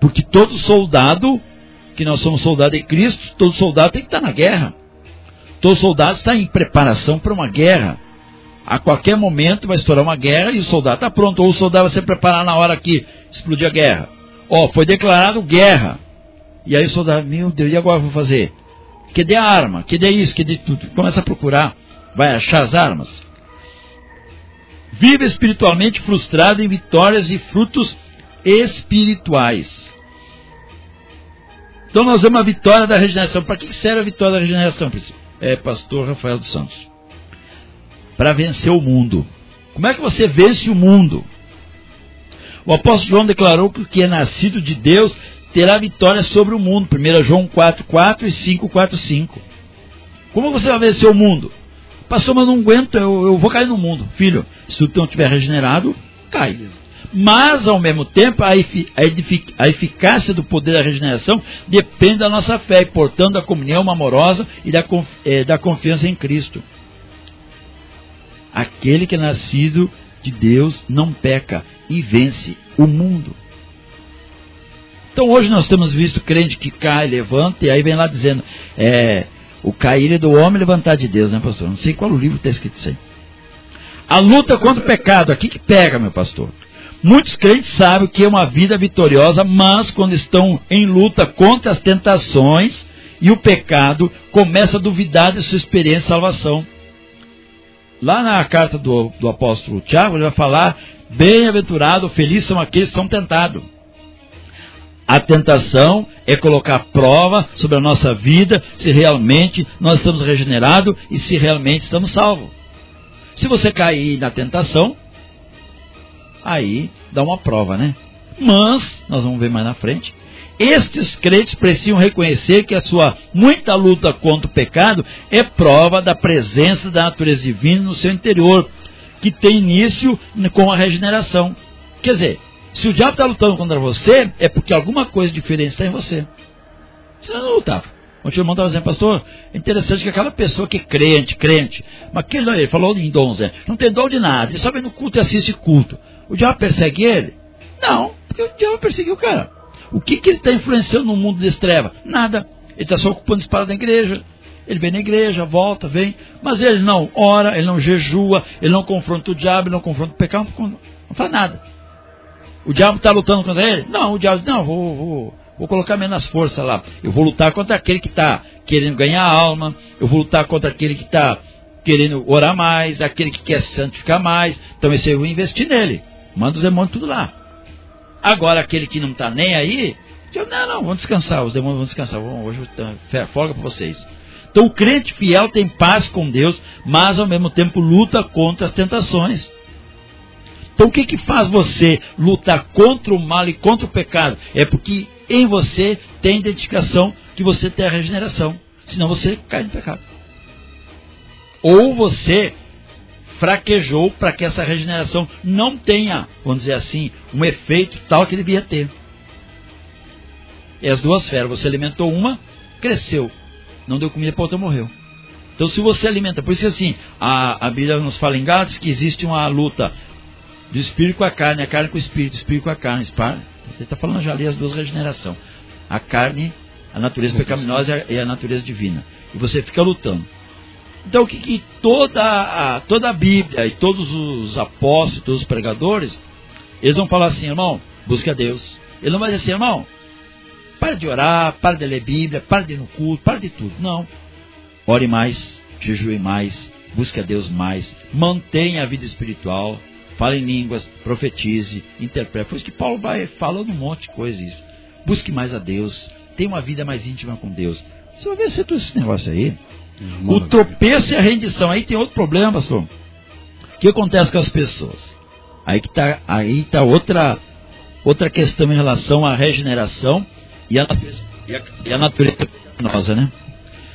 Porque todo soldado, que nós somos soldados de Cristo, todo soldado tem que estar na guerra. Todo soldado está em preparação para uma guerra. A qualquer momento vai estourar uma guerra e o soldado está pronto. Ou o soldado vai se preparar na hora que explodir a guerra. Ó, oh, foi declarado guerra. E aí o soldado, meu Deus, e agora eu vou fazer? Que dê a arma, que dê isso, que dê tudo. Começa a procurar, vai achar as armas. Vive espiritualmente frustrado em vitórias e frutos espirituais. Então nós vemos a vitória da regeneração. Para que serve a vitória da regeneração? É, pastor Rafael dos Santos. Para vencer o mundo. Como é que você vence o mundo? O apóstolo João declarou que o que é nascido de Deus terá vitória sobre o mundo. primeiro João quatro, quatro e cinco, quatro, cinco. Como você vai vencer o mundo? Pastor, mas eu não aguento, eu, eu vou cair no mundo. Filho, se tu não estiver regenerado, cai. Mas, ao mesmo tempo, a, efic- a, edific- a eficácia do poder da regeneração depende da nossa fé, e, portanto, da comunhão amorosa e da, conf- eh, da confiança em Cristo. Aquele que é nascido de Deus não peca e vence o mundo. Então, hoje nós temos visto crente que cai, levanta, e aí vem lá dizendo, é, o cair é do homem, levantar de Deus, né, pastor? Não sei qual o livro está escrito isso aí. A luta contra o pecado, aqui que pega, meu pastor. Muitos crentes sabem que é uma vida vitoriosa, mas quando estão em luta contra as tentações e o pecado, começa a duvidar de sua experiência de salvação. Lá na carta do, do apóstolo Tiago, ele vai falar, bem-aventurado, felizes são aqueles que são tentados. A tentação é colocar prova sobre a nossa vida, se realmente nós estamos regenerados e se realmente estamos salvos. Se você cair na tentação, aí dá uma prova, né? Mas, nós vamos ver mais na frente, estes crentes precisam reconhecer que a sua muita luta contra o pecado é prova da presença da natureza divina no seu interior, que tem início com a regeneração. Quer dizer, se o diabo está lutando contra você, é porque alguma coisa diferente está em você. Você não lutava. O tio irmão estava dizendo, pastor, é interessante que aquela pessoa que é crente, crente, mas que ele falou em dons, né? Não tem dom de nada, ele só vem no culto e assiste culto. O diabo persegue ele? Não, porque o diabo perseguiu o cara. O que, que ele está influenciando no mundo das trevas? Nada. Ele está só ocupando espaço da igreja. Ele vem na igreja, volta, vem, mas ele não ora, ele não jejua, ele não confronta o diabo, ele não confronta o pecado, não faz nada. O diabo está lutando contra ele? Não, o diabo diz, não, vou... vou. Vou colocar menos força lá. Eu vou lutar contra aquele que está querendo ganhar alma. Eu vou lutar contra aquele que está querendo orar mais. Aquele que quer se santificar mais. Então esse eu vou investir nele. Manda os demônios tudo lá. Agora aquele que não está nem aí. Eu, não, não, vamos descansar. Os demônios vão descansar. Vamos, hoje eu folga para vocês. Então o crente fiel tem paz com Deus. Mas ao mesmo tempo luta contra as tentações. Então o que, que faz você lutar contra o mal e contra o pecado? É porque em você tem dedicação, que você tem a regeneração. Senão você cai no pecado. Ou você fraquejou para que essa regeneração não tenha, vamos dizer assim, um efeito tal que devia ter. É as duas feras. Você alimentou uma, cresceu. Não deu comida para outra, morreu. Então se você alimenta, por isso que assim, a, a Bíblia nos fala em Gálatas que existe uma luta do espírito com a carne, a carne com o espírito, o espírito com a carne, espalha. Ele está falando já ali as duas regenerações. A carne, a natureza pecaminosa e a natureza divina. E você fica lutando. Então o que, que toda, a, toda a Bíblia e todos os apóstolos, todos os pregadores, eles vão falar assim, irmão, busque a Deus. Ele não vai dizer assim, irmão, para de orar, para de ler Bíblia, para de ir no culto, para de tudo. Não. Ore mais, jejue mais, busque a Deus mais, mantenha a vida espiritual, fale em línguas, profetize, interprete. Foi isso que Paulo vai falando um monte de coisa. Isso. Busque mais a Deus, tenha uma vida mais íntima com Deus. Você vai ver se tudo esse negócio aí. O tropeço e a rendição. Aí tem outro problema, pastor. O que acontece com as pessoas? Aí que está aí tá outra, outra questão em relação à regeneração e à natureza, e a, e a natureza pecaminosa, né?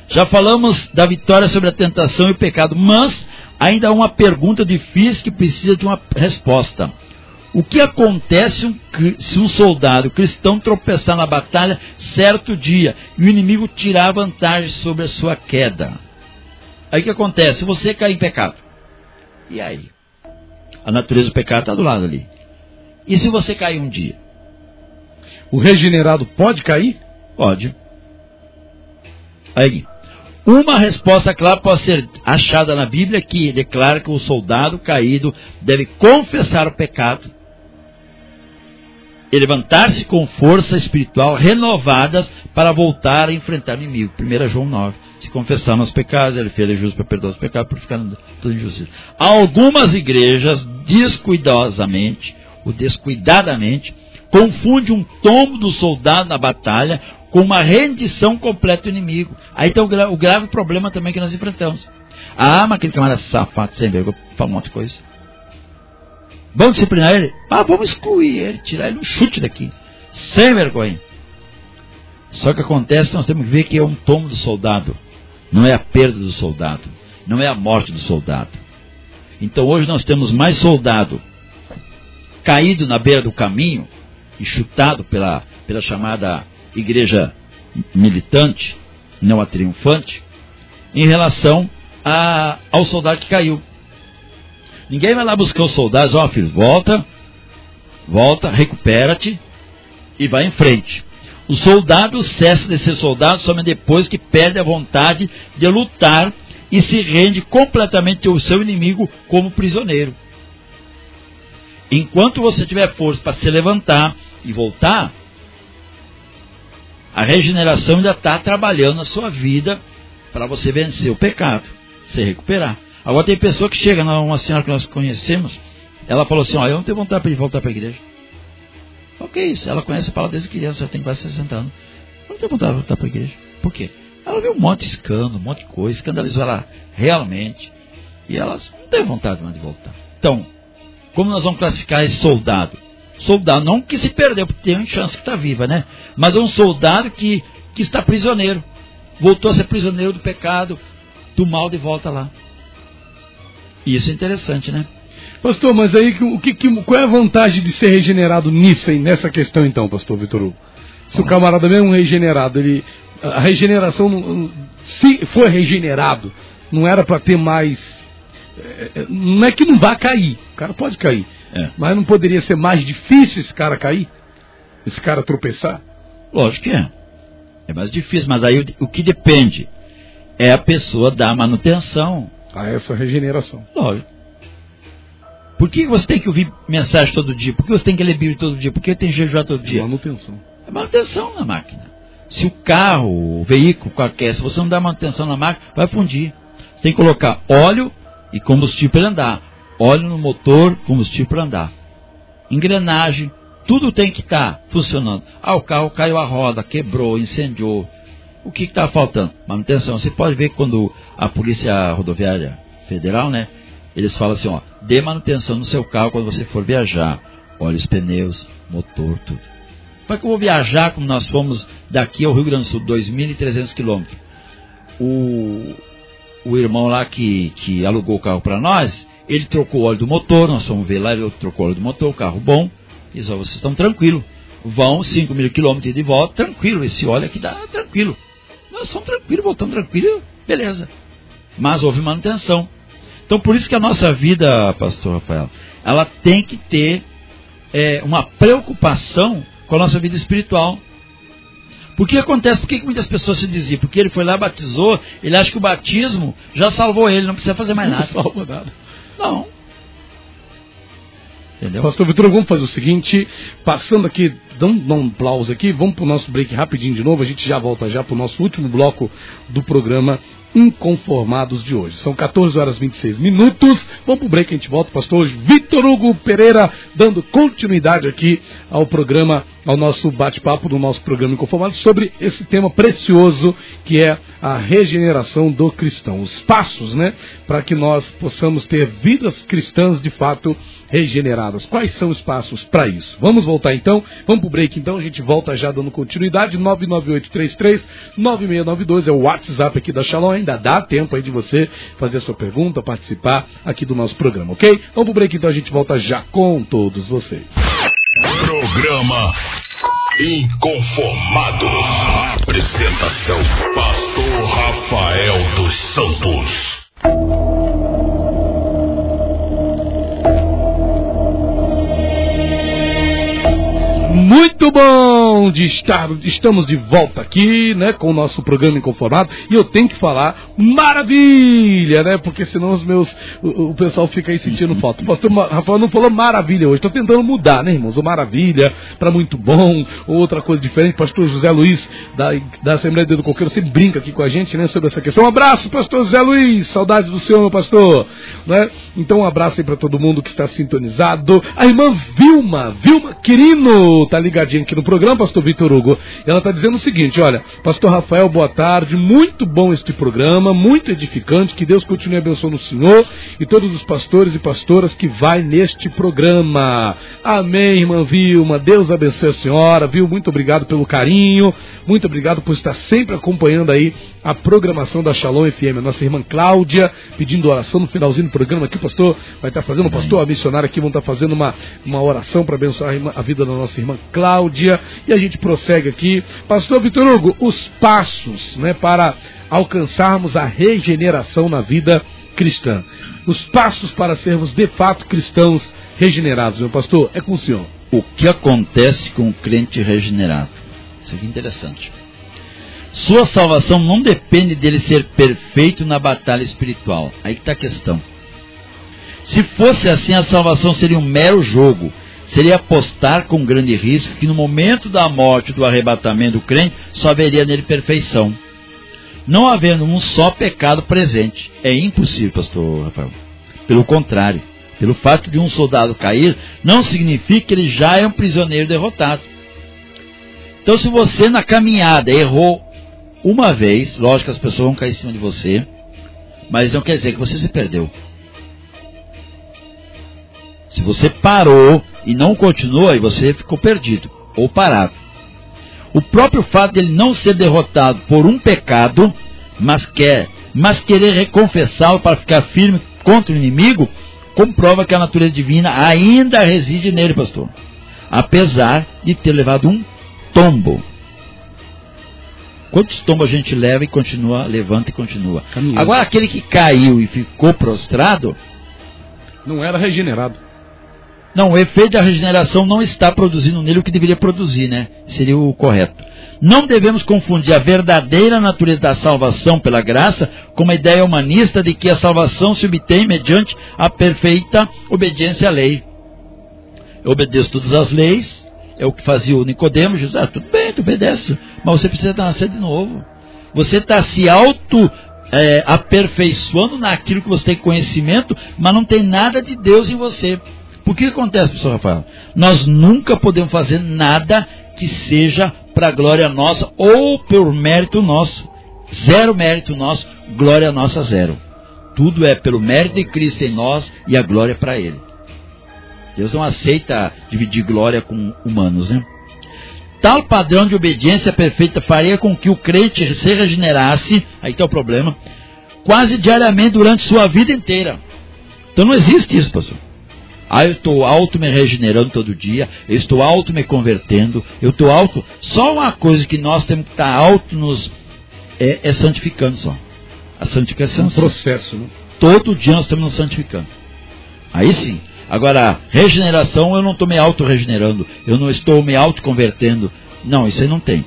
Já falamos da vitória sobre a tentação e o pecado, mas ainda há uma pergunta difícil que precisa de uma resposta. O que acontece se um soldado cristão tropeçar na batalha certo dia e o inimigo tirar vantagem sobre a sua queda? Aí o que acontece? Você cai em pecado. E aí? A natureza do pecado está do lado ali. E se você cair um dia? O regenerado pode cair? Pode. Aí, uma resposta clara pode ser achada na Bíblia, que declara que o soldado caído deve confessar o pecado e levantar-se com força espiritual renovadas para voltar a enfrentar o inimigo. primeiro João nove. Se confessarmos os pecados, ele fez justo para perdoar os pecados, por ficar toda injustiça. Algumas igrejas, descuidosamente ou descuidadamente, confundem um tombo do soldado na batalha com uma rendição completa do inimigo. Aí tem o, gra- o grave problema também que nós enfrentamos. Ah, mas aquele camarada safado, sem vergonha, fala um monte de coisa. Vamos disciplinar ele? Ah, vamos excluir ele, tirar ele um chute daqui. Sem vergonha. Só que acontece, nós temos que ver que é um tombo do soldado. Não é a perda do soldado. Não é a morte do soldado. Então hoje nós temos mais soldado caído na beira do caminho e chutado pela, pela chamada igreja militante, não a triunfante, em relação a, ao soldado que caiu. Ninguém vai lá buscar os soldados, ó filho, volta, volta, recupera-te e vai em frente. O soldado cessa de ser soldado somente depois que perde a vontade de lutar e se rende completamente ao seu inimigo como prisioneiro. Enquanto você tiver força para se levantar e voltar, a regeneração ainda está trabalhando na sua vida para você vencer o pecado, se recuperar. Agora tem pessoa que chega, uma senhora que nós conhecemos, ela falou assim, ó, eu não tenho vontade de voltar para a igreja. O que é isso? Ela conhece a palavra desde criança, ela tem quase sessenta anos. Eu não tenho vontade de voltar para a igreja. Por quê? Ela viu um monte de escândalo, um monte de coisa, escandalizou ela realmente. E ela não tem vontade mais de voltar. Então, como nós vamos classificar esse soldado? Soldado, não que se perdeu, porque tem uma chance que está viva, né? Mas é um soldado que, que está prisioneiro. Voltou a ser prisioneiro do pecado, do mal de volta lá. Isso é interessante, né? Pastor, mas aí o que, que, qual é a vantagem de ser regenerado nisso aí, nessa questão então, pastor Victor Hugo? Se o camarada mesmo regenerado, ele, a regeneração, se for regenerado, não era para ter mais... Não é que não vá cair, o cara pode cair, é. Mas não poderia ser mais difícil esse cara cair? Esse cara tropeçar? Lógico que é, é mais difícil, mas aí o, o que depende é a pessoa dar manutenção a essa regeneração. Lógico. Por que você tem que ouvir mensagem todo dia? Por que você tem que ler Bíblia todo dia? Por que tem que jejuar todo dia? É manutenção. É manutenção na máquina. Se o carro, o veículo qualquer, se você não dá manutenção na máquina, vai fundir. Você tem que colocar óleo e combustível para andar, óleo no motor, combustível para andar, engrenagem, tudo tem que estar tá funcionando. Ah, o carro caiu a roda, quebrou, incendiou, o que está faltando? Manutenção. Você pode ver que quando a Polícia Rodoviária Federal, né, eles falam assim, ó, dê manutenção no seu carro quando você for viajar, olha os pneus, motor, tudo. Para que eu vou viajar, como nós fomos daqui ao Rio Grande do Sul, dois mil e trezentos quilômetros, o... O irmão lá que, que alugou o carro para nós, ele trocou o óleo do motor, nós fomos ver lá, ele trocou o óleo do motor, o carro bom. E só vocês estão tranquilos, vão cinco mil quilômetros de volta, tranquilo, esse óleo aqui dá tranquilo. Nós somos tranquilos, voltamos tranquilos, beleza. Mas houve manutenção. Então por isso que a nossa vida, pastor Rafael, ela tem que ter é, uma preocupação com a nossa vida espiritual. Por que acontece? Por que muitas pessoas se diziam? Porque ele foi lá, batizou, ele acha que o batismo já salvou ele, não precisa fazer mais nada. Não salva nada. Não. Entendeu? Pastor Victor, vamos fazer o seguinte, passando aqui, dando um aplauso aqui, vamos para o nosso break rapidinho de novo, a gente já volta já para o nosso último bloco do programa inconformados de hoje. São quatorze horas e vinte e seis minutos. Vamos para o break, a gente volta. Pastor Victor Hugo Pereira, dando continuidade aqui ao programa, ao nosso bate-papo do nosso programa Inconformado, sobre esse tema precioso que é a regeneração do cristão. Os passos, né, para que nós possamos ter vidas cristãs de fato regeneradas. Quais são os passos para isso? Vamos voltar então, vamos para o break então, a gente volta já dando continuidade. Nove nove oito três três nove seis nove dois é o WhatsApp aqui da Shalom. Ainda dá tempo aí de você fazer a sua pergunta, participar aqui do nosso programa, ok? Vamos pro break então, a gente volta já com todos vocês. Programa Inconformados. Apresentação: Pastor Rafael dos Santos. Muito bom de estar, estamos de volta aqui, né, com o nosso programa Inconformado, e eu tenho que falar maravilha, né, porque senão os meus, o, o pessoal fica aí sentindo falta. O pastor Rafael não falou maravilha hoje, estou tentando mudar, né, irmãos, o maravilha para muito bom, ou outra coisa diferente. Pastor José Luiz, da, da Assembleia de Deus do Coqueiro, sempre brinca aqui com a gente, né, sobre essa questão. Um abraço, pastor José Luiz, saudades do senhor, meu pastor, né, então um abraço aí para todo mundo que está sintonizado. A irmã Vilma, Vilma Quirino, tá ligadinho aqui no programa, pastor Victor Hugo. Ela tá dizendo o seguinte, olha: pastor Rafael, boa tarde, muito bom este programa, muito edificante, que Deus continue abençoando o senhor e todos os pastores e pastoras que vai neste programa. Amém, irmã Vilma, Deus abençoe a senhora, viu? Muito obrigado pelo carinho, muito obrigado por estar sempre acompanhando aí a programação da Shalom F M. A nossa irmã Cláudia pedindo oração no finalzinho do programa aqui, o pastor vai estar fazendo, o pastor, a missionária aqui vão estar fazendo uma, uma oração para abençoar a vida da nossa irmã Cláudia, e a gente prossegue aqui. Pastor Victor Hugo, os passos, né, para alcançarmos a regeneração na vida cristã. Os passos para sermos de fato cristãos regenerados. Meu pastor, é com o senhor. O que acontece com o crente regenerado? Isso aqui é interessante. Sua salvação não depende dele ser perfeito na batalha espiritual. Aí está a questão. Se fosse assim, a salvação seria um mero jogo. Seria apostar com grande risco que no momento da morte, do arrebatamento do crente, só haveria nele perfeição. Não havendo um só pecado presente. É impossível, pastor Rafael. Pelo contrário, pelo fato de um soldado cair, não significa que ele já é um prisioneiro derrotado. Então, se você na caminhada errou uma vez, lógico que as pessoas vão cair em cima de você, mas não quer dizer que você se perdeu. Se você parou e não continua, aí você ficou perdido ou parado. O próprio fato de ele não ser derrotado por um pecado, mas, quer, mas querer reconfessá-lo para ficar firme contra o inimigo, comprova que a natureza divina ainda reside nele, pastor. Apesar de ter levado um tombo. Quantos tombos a gente leva e continua, levanta e continua. Caminhando. Agora, aquele que caiu e ficou prostrado, não era regenerado. Não, o efeito da regeneração não está produzindo nele o que deveria produzir, né? Seria o correto. Não devemos confundir a verdadeira natureza da salvação pela graça com uma ideia humanista de que a salvação se obtém mediante a perfeita obediência à lei. Eu obedeço todas as leis, é o que fazia o Nicodemos. Diz, ah, tudo bem, tu obedece, mas você precisa nascer de novo. Você está se auto é, aperfeiçoando naquilo que você tem conhecimento, mas não tem nada de Deus em você. O que acontece, professor Rafael? Nós nunca podemos fazer nada que seja para a glória nossa ou pelo mérito nosso. Zero mérito nosso, glória nossa zero. Tudo é pelo mérito de Cristo em nós e a glória para Ele. Deus não aceita dividir glória com humanos, né? Tal padrão de obediência perfeita faria com que o crente se regenerasse, aí está o problema, quase diariamente durante sua vida inteira. Então não existe isso, pastor. Ah, eu estou auto me regenerando todo dia, eu estou auto me convertendo, eu estou auto... Só uma coisa que nós temos que estar auto nos... É, é santificando só. A santificação... É um processo, né? Todo dia nós estamos nos santificando. Aí sim. Agora, regeneração, eu não estou me auto-regenerando, eu não estou me auto-convertendo. Não, isso aí não tem.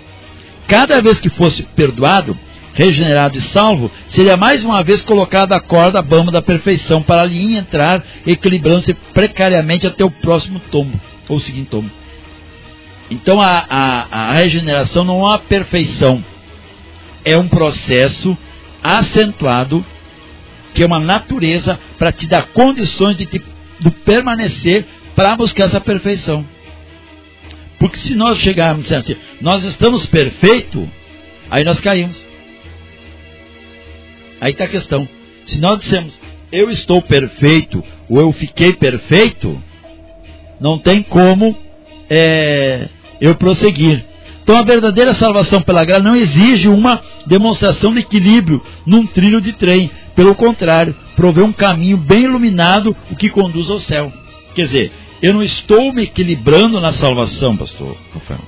Cada vez que fosse perdoado, regenerado e salvo, seria mais uma vez colocado a corda bamba da perfeição para ali entrar, equilibrando-se precariamente até o próximo tombo, ou o seguinte tombo. Então a, a, a regeneração não é uma perfeição, é um processo acentuado, que é uma natureza para te dar condições de, te, de permanecer para buscar essa perfeição. Porque se nós chegarmos assim, nós estamos perfeitos, aí nós caímos. Aí está a questão. Se nós dissermos, eu estou perfeito, ou eu fiquei perfeito, não tem como é, eu prosseguir. Então a verdadeira salvação pela graça não exige uma demonstração de equilíbrio num trilho de trem. Pelo contrário, provê um caminho bem iluminado, o que conduz ao céu. Quer dizer, eu não estou me equilibrando na salvação, pastor Rafael.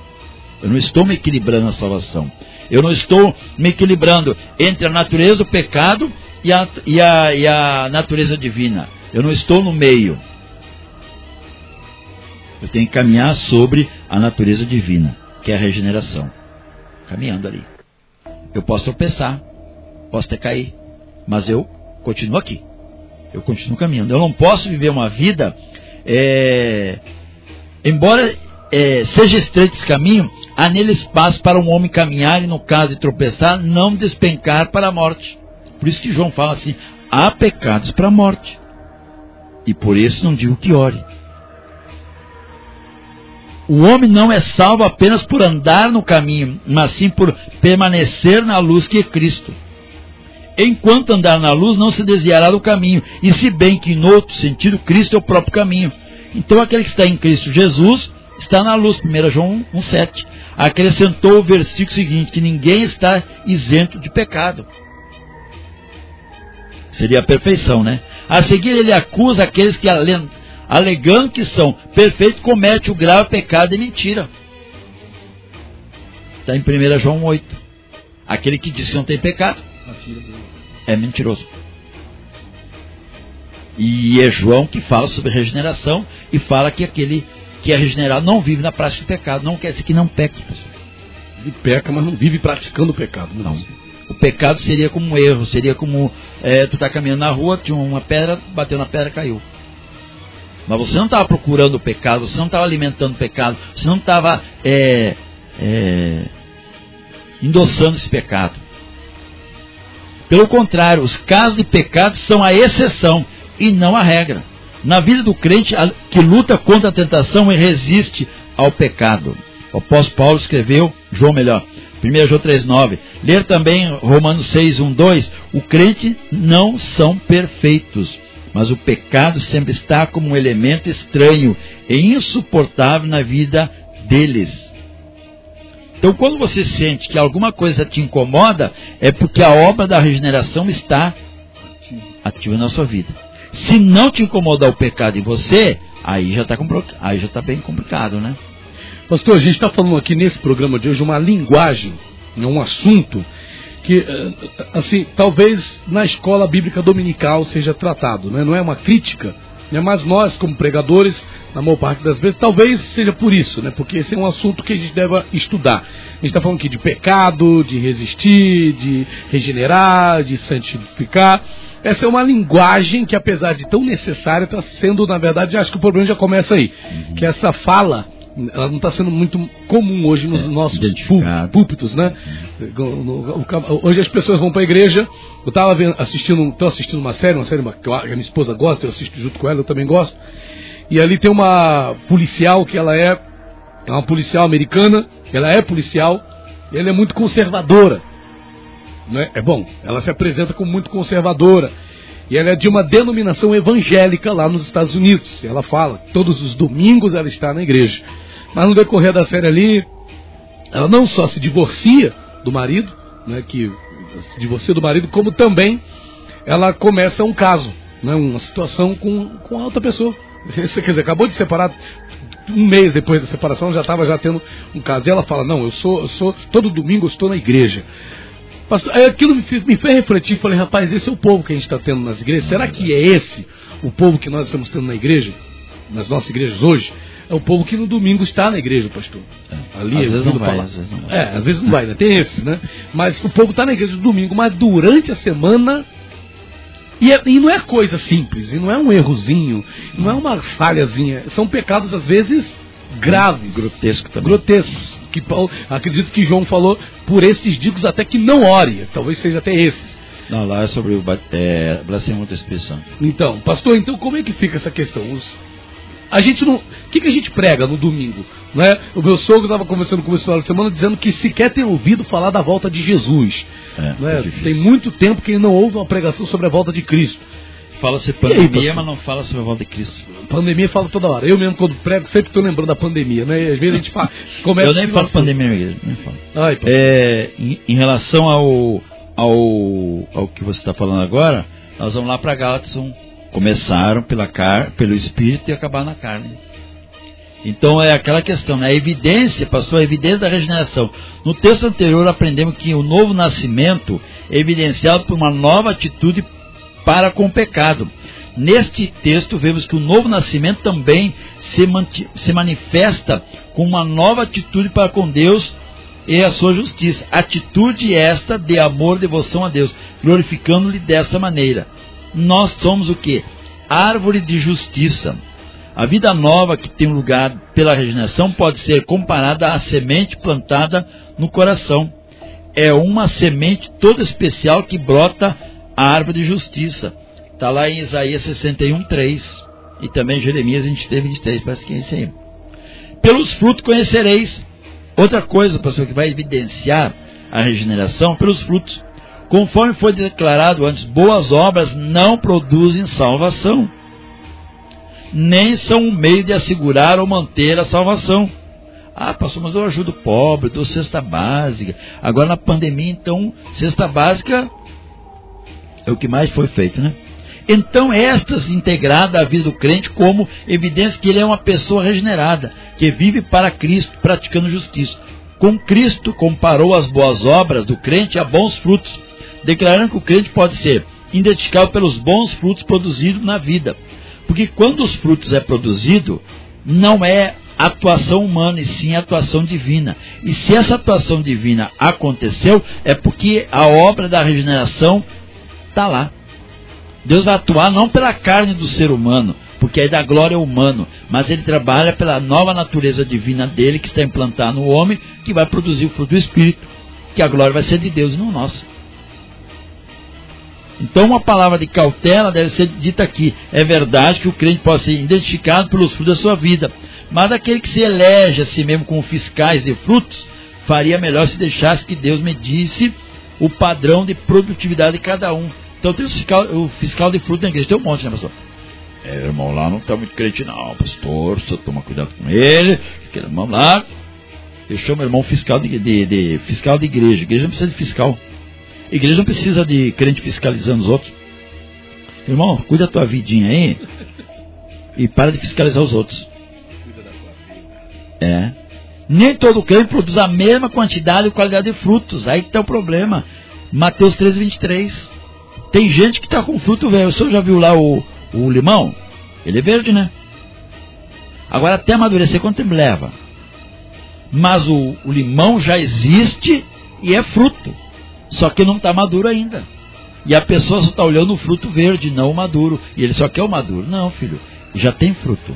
Eu não estou me equilibrando na salvação. Eu não estou me equilibrando entre a natureza do pecado e a, e a, e a natureza divina. Eu não estou no meio. Eu tenho que caminhar sobre a natureza divina, que é a regeneração. Caminhando ali. Eu posso tropeçar, posso até cair, mas eu continuo aqui. Eu continuo caminhando. Eu não posso viver uma vida, é, embora é, seja estreito esse caminho, há nele espaço para um homem caminhar e, no caso de tropeçar, não despencar para a morte. Por isso que João fala assim, há pecados para a morte. E por isso não digo que ore. O homem não é salvo apenas por andar no caminho, mas sim por permanecer na luz que é Cristo. Enquanto andar na luz, não se desviará do caminho, e se bem que em outro sentido, Cristo é o próprio caminho. Então aquele que está em Cristo Jesus está na luz, primeiro João um sete. Acrescentou o versículo seguinte, que ninguém está isento de pecado. Seria a perfeição, né? A seguir ele acusa aqueles que alentam, alegando que são perfeitos, comete o grave pecado de mentira. Está em primeiro João oito. Aquele que diz que não tem pecado é mentiroso. E é João que fala sobre regeneração e fala que aquele que é regenerado não vive na prática do pecado. Não quer dizer que não peque. Ele peca, mas não vive praticando o pecado. Não. O pecado seria como um erro, seria como é, tu está caminhando na rua, tinha uma pedra, bateu na pedra e caiu. Mas você não estava procurando o pecado, você não estava alimentando o pecado, você não estava é, é, endossando esse pecado. Pelo contrário, os casos de pecado são a exceção e não a regra. Na vida do crente que luta contra a tentação e resiste ao pecado. O apóstolo Paulo escreveu, João melhor, primeiro João três, nove. Ler também Romanos seis, um, dois. O crente não são perfeitos. Mas o pecado sempre está como um elemento estranho e insuportável na vida deles. Então, quando você sente que alguma coisa te incomoda, é porque a obra da regeneração está ativa na sua vida. Se não te incomodar o pecado em você, aí já está complicado, aí já está bem complicado, né? Pastor, a gente está falando aqui nesse programa de hoje uma linguagem, um assunto que, assim, talvez na escola bíblica dominical seja tratado, né? Não é uma crítica, né? Mas nós, como pregadores, na maior parte das vezes, talvez seja por isso, né? Porque esse é um assunto que a gente deve estudar. A gente está falando aqui de pecado, de resistir, de regenerar, de santificar. Essa é uma linguagem que, apesar de tão necessária, está sendo, na verdade, acho que o problema já começa aí, uhum. Que essa fala, ela não está sendo muito comum hoje nos é, nossos púlpitos, né? Hoje as pessoas vão para a igreja. Eu estava assistindo, tô assistindo uma série, uma série que a minha esposa gosta, eu assisto junto com ela, eu também gosto. E ali tem uma policial que ela é, é uma policial americana, ela é policial, e ela é muito conservadora, né? É bom, ela se apresenta como muito conservadora. E ela é de uma denominação evangélica lá nos Estados Unidos. Ela fala, todos os domingos ela está na igreja. Mas no decorrer da série ali, ela não só se divorcia do marido, né, que se divorcia do marido, como também ela começa um caso, né, uma situação com, com outra pessoa. Quer dizer, acabou de separar, um mês depois da separação já estava já tendo um caso. E ela fala, não, eu sou, eu sou todo domingo eu estou na igreja. Pastor, aquilo me fez, me fez refletir, falei, rapaz, esse é o povo que a gente está tendo nas igrejas, será que é esse o povo que nós estamos tendo na igreja, nas nossas igrejas hoje? É o povo que no domingo está na igreja, pastor. É, ali, às vezes não vai, às vezes não vai. É, às vezes não vai, né? Tem esses, né? Mas o povo está na igreja no domingo, mas durante a semana, e, é, e não é coisa simples, e não é um errozinho, não é uma falhazinha, são pecados às vezes graves, grotesco também. Grotescos, que Paulo, acredito que João falou, por esses digo até que não ore, talvez seja até esses, Não, lá é sobre o é, blasfêmia da expressão. Então, pastor, então como é que fica essa questão? Os, a gente não... O que, que a gente prega no domingo? Né? O meu sogro estava conversando com o final de semana dizendo que sequer tem ouvido falar da volta de Jesus. É, né? É, tem muito tempo que ele não ouve uma pregação sobre a volta de Cristo. Fala sobre pandemia, aí, mas não fala sobre a volta de Cristo. Pandemia fala toda hora. Eu mesmo, quando prego, sempre estou lembrando da pandemia, né? Às vezes a gente fala... Começa eu nem falo pandemia, mesmo, nem falo. Ai, é, em, em relação ao, ao, ao que você está falando agora, nós vamos lá para Gálatas um. Começaram pela car- pelo Espírito e acabaram na carne. Então é aquela questão, né? A evidência, pastor, a evidência da regeneração. No texto anterior aprendemos que o novo nascimento é evidenciado por uma nova atitude para com o pecado. Neste texto vemos que o novo nascimento também se, manti- se manifesta com uma nova atitude para com Deus e a sua justiça. Atitude esta de amor, devoção a Deus, glorificando-lhe dessa maneira. Nós somos o que? Árvore de justiça. A vida nova que tem lugar pela regeneração pode ser comparada à semente plantada no coração. É uma semente toda especial que brota a árvore de justiça. Está lá em Isaías sessenta e um, três. E também Jeremias vinte e três, vinte e três. Parece que é isso aí. Pelos frutos conhecereis. Outra coisa, pastor, que vai evidenciar a regeneração, pelos frutos. Conforme foi declarado antes, boas obras não produzem salvação. Nem são um meio de assegurar ou manter a salvação. Ah, pastor, mas eu ajudo o pobre, dou cesta básica. Agora na pandemia, então, cesta básica... É o que mais foi feito, né? Então, estas integradas à vida do crente como evidência que ele é uma pessoa regenerada, que vive para Cristo, praticando justiça. Com Cristo, comparou as boas obras do crente a bons frutos, declarando que o crente pode ser identificado pelos bons frutos produzidos na vida. Porque quando os frutos é produzido, não é atuação humana, e sim atuação divina. E se essa atuação divina aconteceu, é porque a obra da regeneração... está lá. Deus vai atuar não pela carne do ser humano, porque aí dá glória ao humano, mas ele trabalha pela nova natureza divina dele, que está implantada no homem, que vai produzir o fruto do Espírito, que a glória vai ser de Deus e não nossa. Então uma palavra de cautela deve ser dita aqui. É verdade que o crente pode ser identificado pelos frutos da sua vida, mas aquele que se elege a si mesmo como fiscais de frutos, faria melhor se deixasse que Deus medisse o padrão de produtividade de cada um. Então tem o fiscal, o fiscal de fruto da igreja, tem um monte, né, pastor? É, irmão lá não está muito crente, não, pastor, só toma cuidado com ele, aquele irmão lá, eu chamo irmão fiscal de, de, de, fiscal de igreja, igreja não precisa de fiscal, igreja não precisa de crente fiscalizando os outros, irmão, cuida da tua vidinha aí, e para de fiscalizar os outros. É, nem todo crente produz a mesma quantidade e qualidade de frutos, aí que está o problema. Mateus treze, vinte e três. Tem gente que está com fruto velho. O senhor já viu lá o, o limão? Ele é verde, né? Agora, até amadurecer, quanto tempo leva? Mas o, o limão já existe e é fruto, só que não está maduro ainda. E a pessoa só está olhando o fruto verde, não o maduro. E ele só quer o maduro. Não, filho, já tem fruto.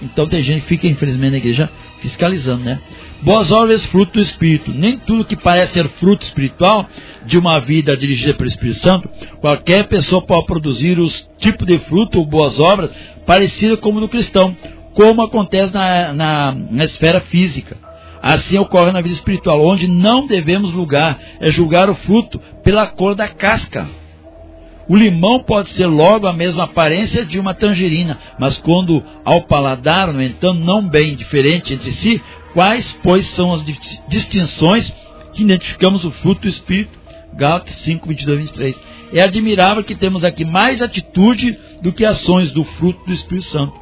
Então tem gente que fica, infelizmente, na igreja fiscalizando, né? Boas obras, fruto do Espírito. Nem tudo que parece ser fruto espiritual de uma vida dirigida pelo Espírito Santo, qualquer pessoa pode produzir os tipos de fruto ou boas obras parecidas como do cristão, como acontece na, na, na esfera física. Assim ocorre na vida espiritual, onde não devemos lugar, é julgar o fruto pela cor da casca. O limão pode ser logo a mesma aparência de uma tangerina, mas quando ao paladar, no entanto, não bem diferente entre si, quais, pois, são as distinções que identificamos o fruto do Espírito? Gálatas cinco, vinte e dois, vinte e três. É admirável que temos aqui mais atitude do que ações do fruto do Espírito Santo.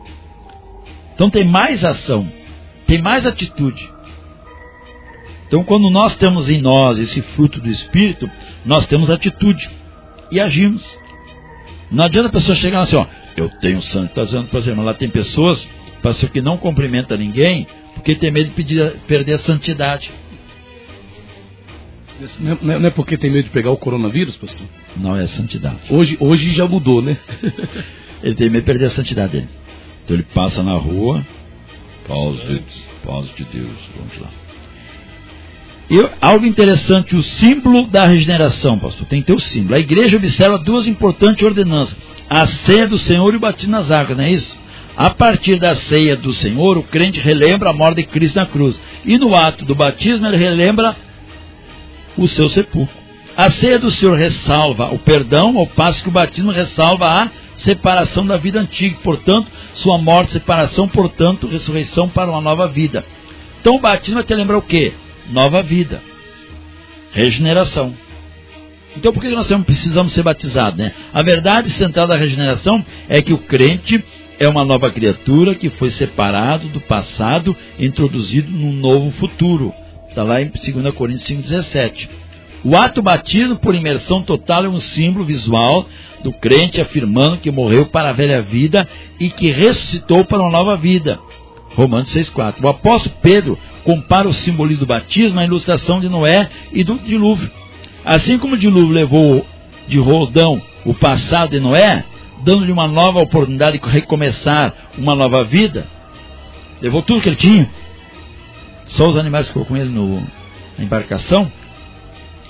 Então tem mais ação, tem mais atitude. Então quando nós temos em nós esse fruto do Espírito, nós temos atitude. E agimos. Não adianta a pessoa chegar assim, ó, eu tenho sangue, está dizendo para as irmãs, lá tem pessoas, pastor, que não cumprimenta ninguém, porque tem medo de pedir, perder a santidade. Não é, não é porque tem medo de pegar o coronavírus, pastor? Não, é a santidade. Hoje, hoje já mudou, né? Ele tem medo de perder a santidade dele. Então ele passa na rua, paz de Deus, paz de Deus, vamos lá. Eu, algo interessante, o símbolo da regeneração, pastor, tem que ter o símbolo. A igreja observa duas importantes ordenanças, a ceia do Senhor e o batismo nas águas, não é isso? A partir da ceia do Senhor, o crente relembra a morte de Cristo na cruz, e no ato do batismo ele relembra o seu sepulcro. A ceia do Senhor ressalva o perdão, ao passo que o batismo ressalva a separação da vida antiga, portanto, sua morte, separação, portanto, ressurreição para uma nova vida. Então o batismo vai te lembrar o quê? Nova vida, regeneração. Então por que nós precisamos ser batizados, né? A verdade central da regeneração é que o crente é uma nova criatura que foi separado do passado, introduzido num novo futuro. Está lá em dois Coríntios cinco dezessete. O ato batismo por imersão total é um símbolo visual do crente afirmando que morreu para a velha vida e que ressuscitou para uma nova vida. Romanos seis quatro. O apóstolo Pedro compara o simbolismo do batismo à ilustração de Noé e do dilúvio. Assim como o dilúvio levou de Roldão o passado de Noé, dando-lhe uma nova oportunidade de recomeçar uma nova vida, levou tudo que ele tinha, só os animais que ficou com ele no, na embarcação.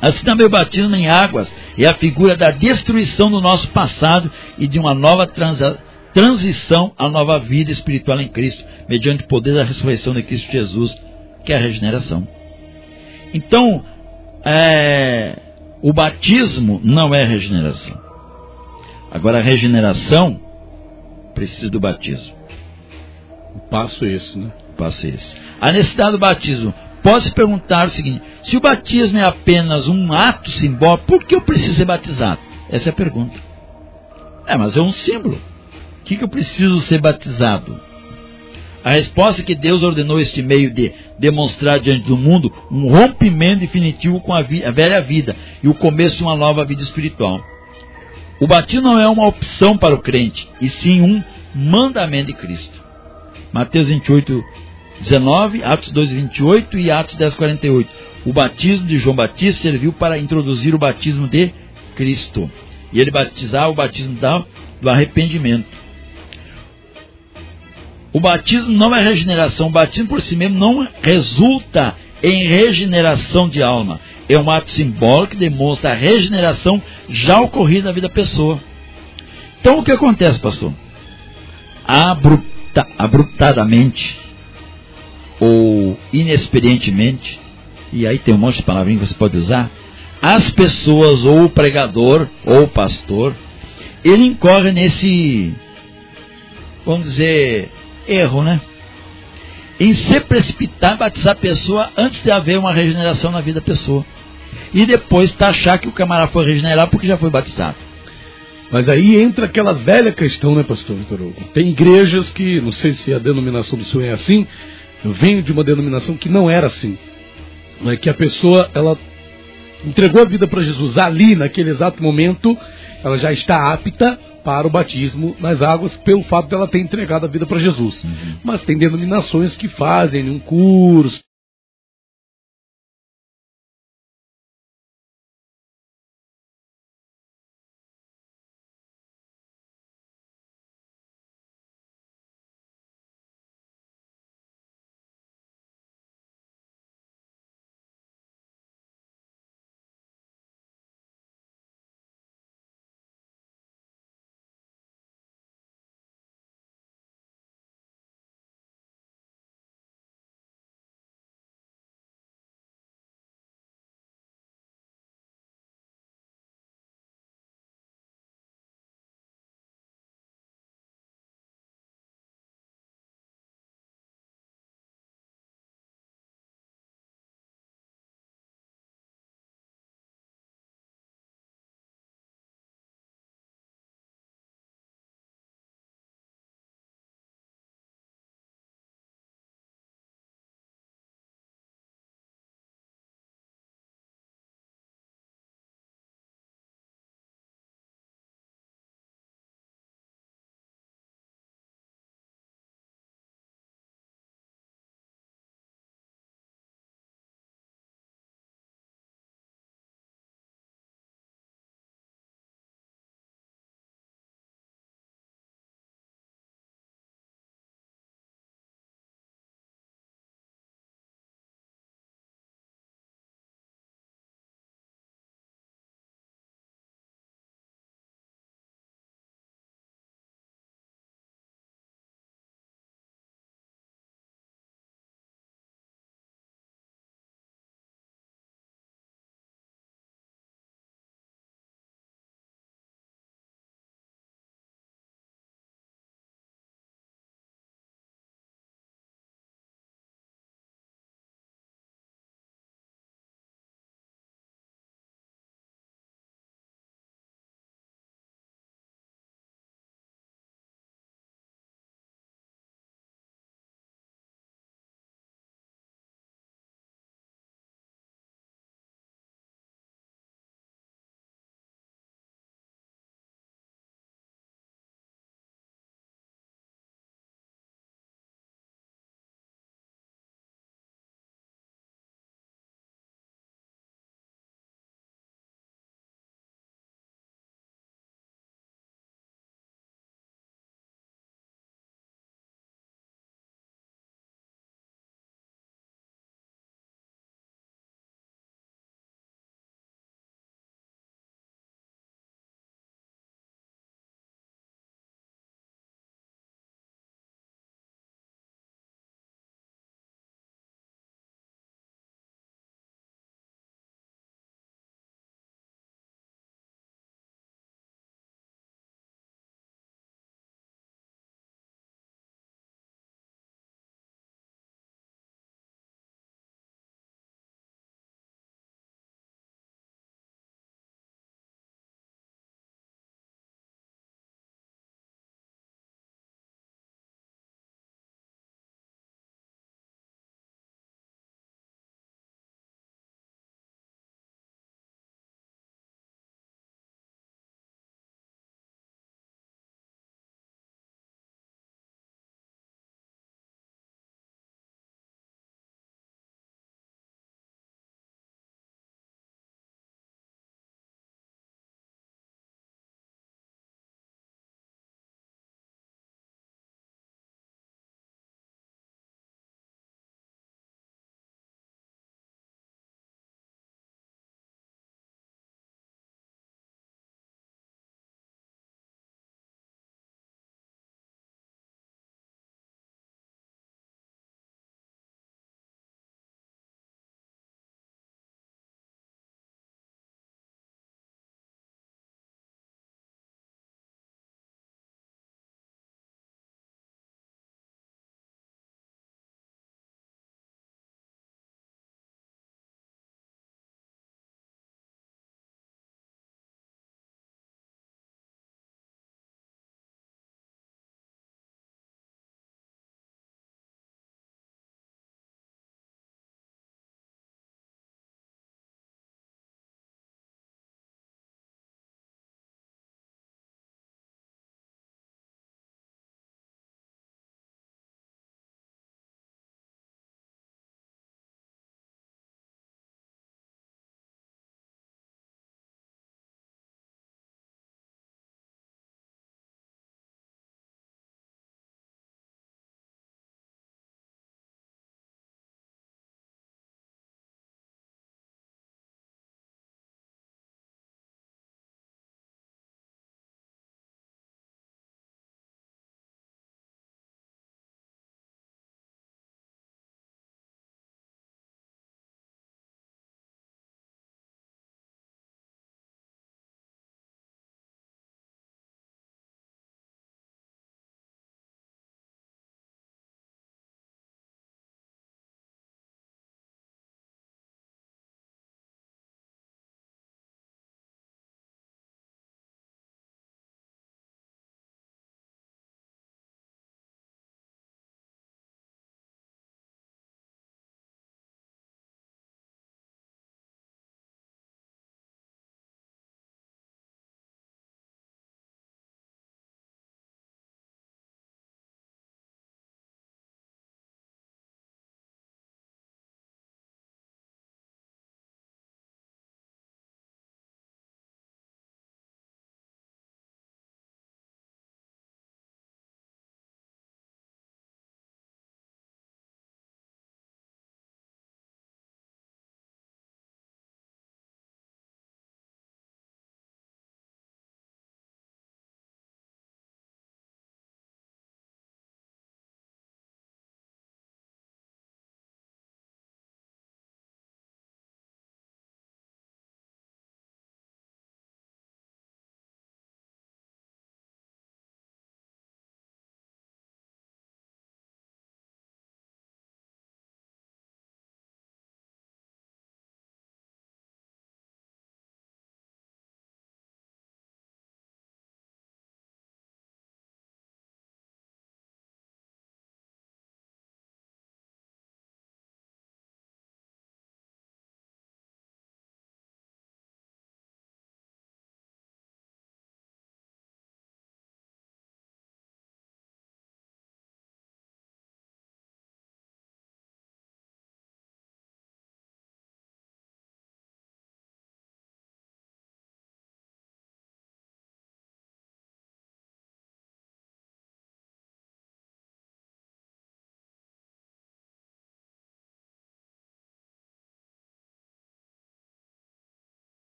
Assim também o batismo em águas é a figura da destruição do nosso passado e de uma nova transa, transição à nova vida espiritual em Cristo, mediante o poder da ressurreição de Cristo Jesus, que é a regeneração. Então, é, o batismo não é regeneração. Agora, a regeneração precisa do batismo. O passo é esse, né? O passo é esse. A necessidade do batismo. Posso perguntar o seguinte: se o batismo é apenas um ato simbólico, por que eu preciso ser batizado? Essa é a pergunta. É, mas é um símbolo. O que, que eu preciso ser batizado? A resposta é que Deus ordenou este meio de demonstrar diante do mundo um rompimento definitivo com a, vi- a velha vida e o começo de uma nova vida espiritual. O batismo não é uma opção para o crente, e sim um mandamento de Cristo. Mateus vinte e oito, dezenove, Atos dois, vinte e oito e Atos dez, quarenta e oito. O batismo de João Batista serviu para introduzir o batismo de Cristo, e ele batizava o batismo do arrependimento. O batismo não é regeneração. O batismo por si mesmo não resulta em regeneração de alma. É um ato simbólico que demonstra a regeneração já ocorrida na vida da pessoa. Então o que acontece, pastor? Abrupta, abruptadamente ou inexperientemente, e aí tem um monte de palavrinhas que você pode usar, as pessoas, ou o pregador, ou o pastor, ele incorre nesse, vamos dizer, erro, né? Em se precipitar e batizar a pessoa antes de haver uma regeneração na vida da pessoa. E depois achar que o camarada foi regenerar porque já foi batizado. Mas aí entra aquela velha questão, né, pastor Victor Hugo? Tem igrejas que, não sei se a denominação do senhor é assim, eu venho de uma denominação que não era assim, né, que a pessoa, ela entregou a vida para Jesus ali, naquele exato momento, ela já está apta para o batismo nas águas, pelo fato dela ter entregado a vida para Jesus. Uhum. Mas tem denominações que fazem um curso,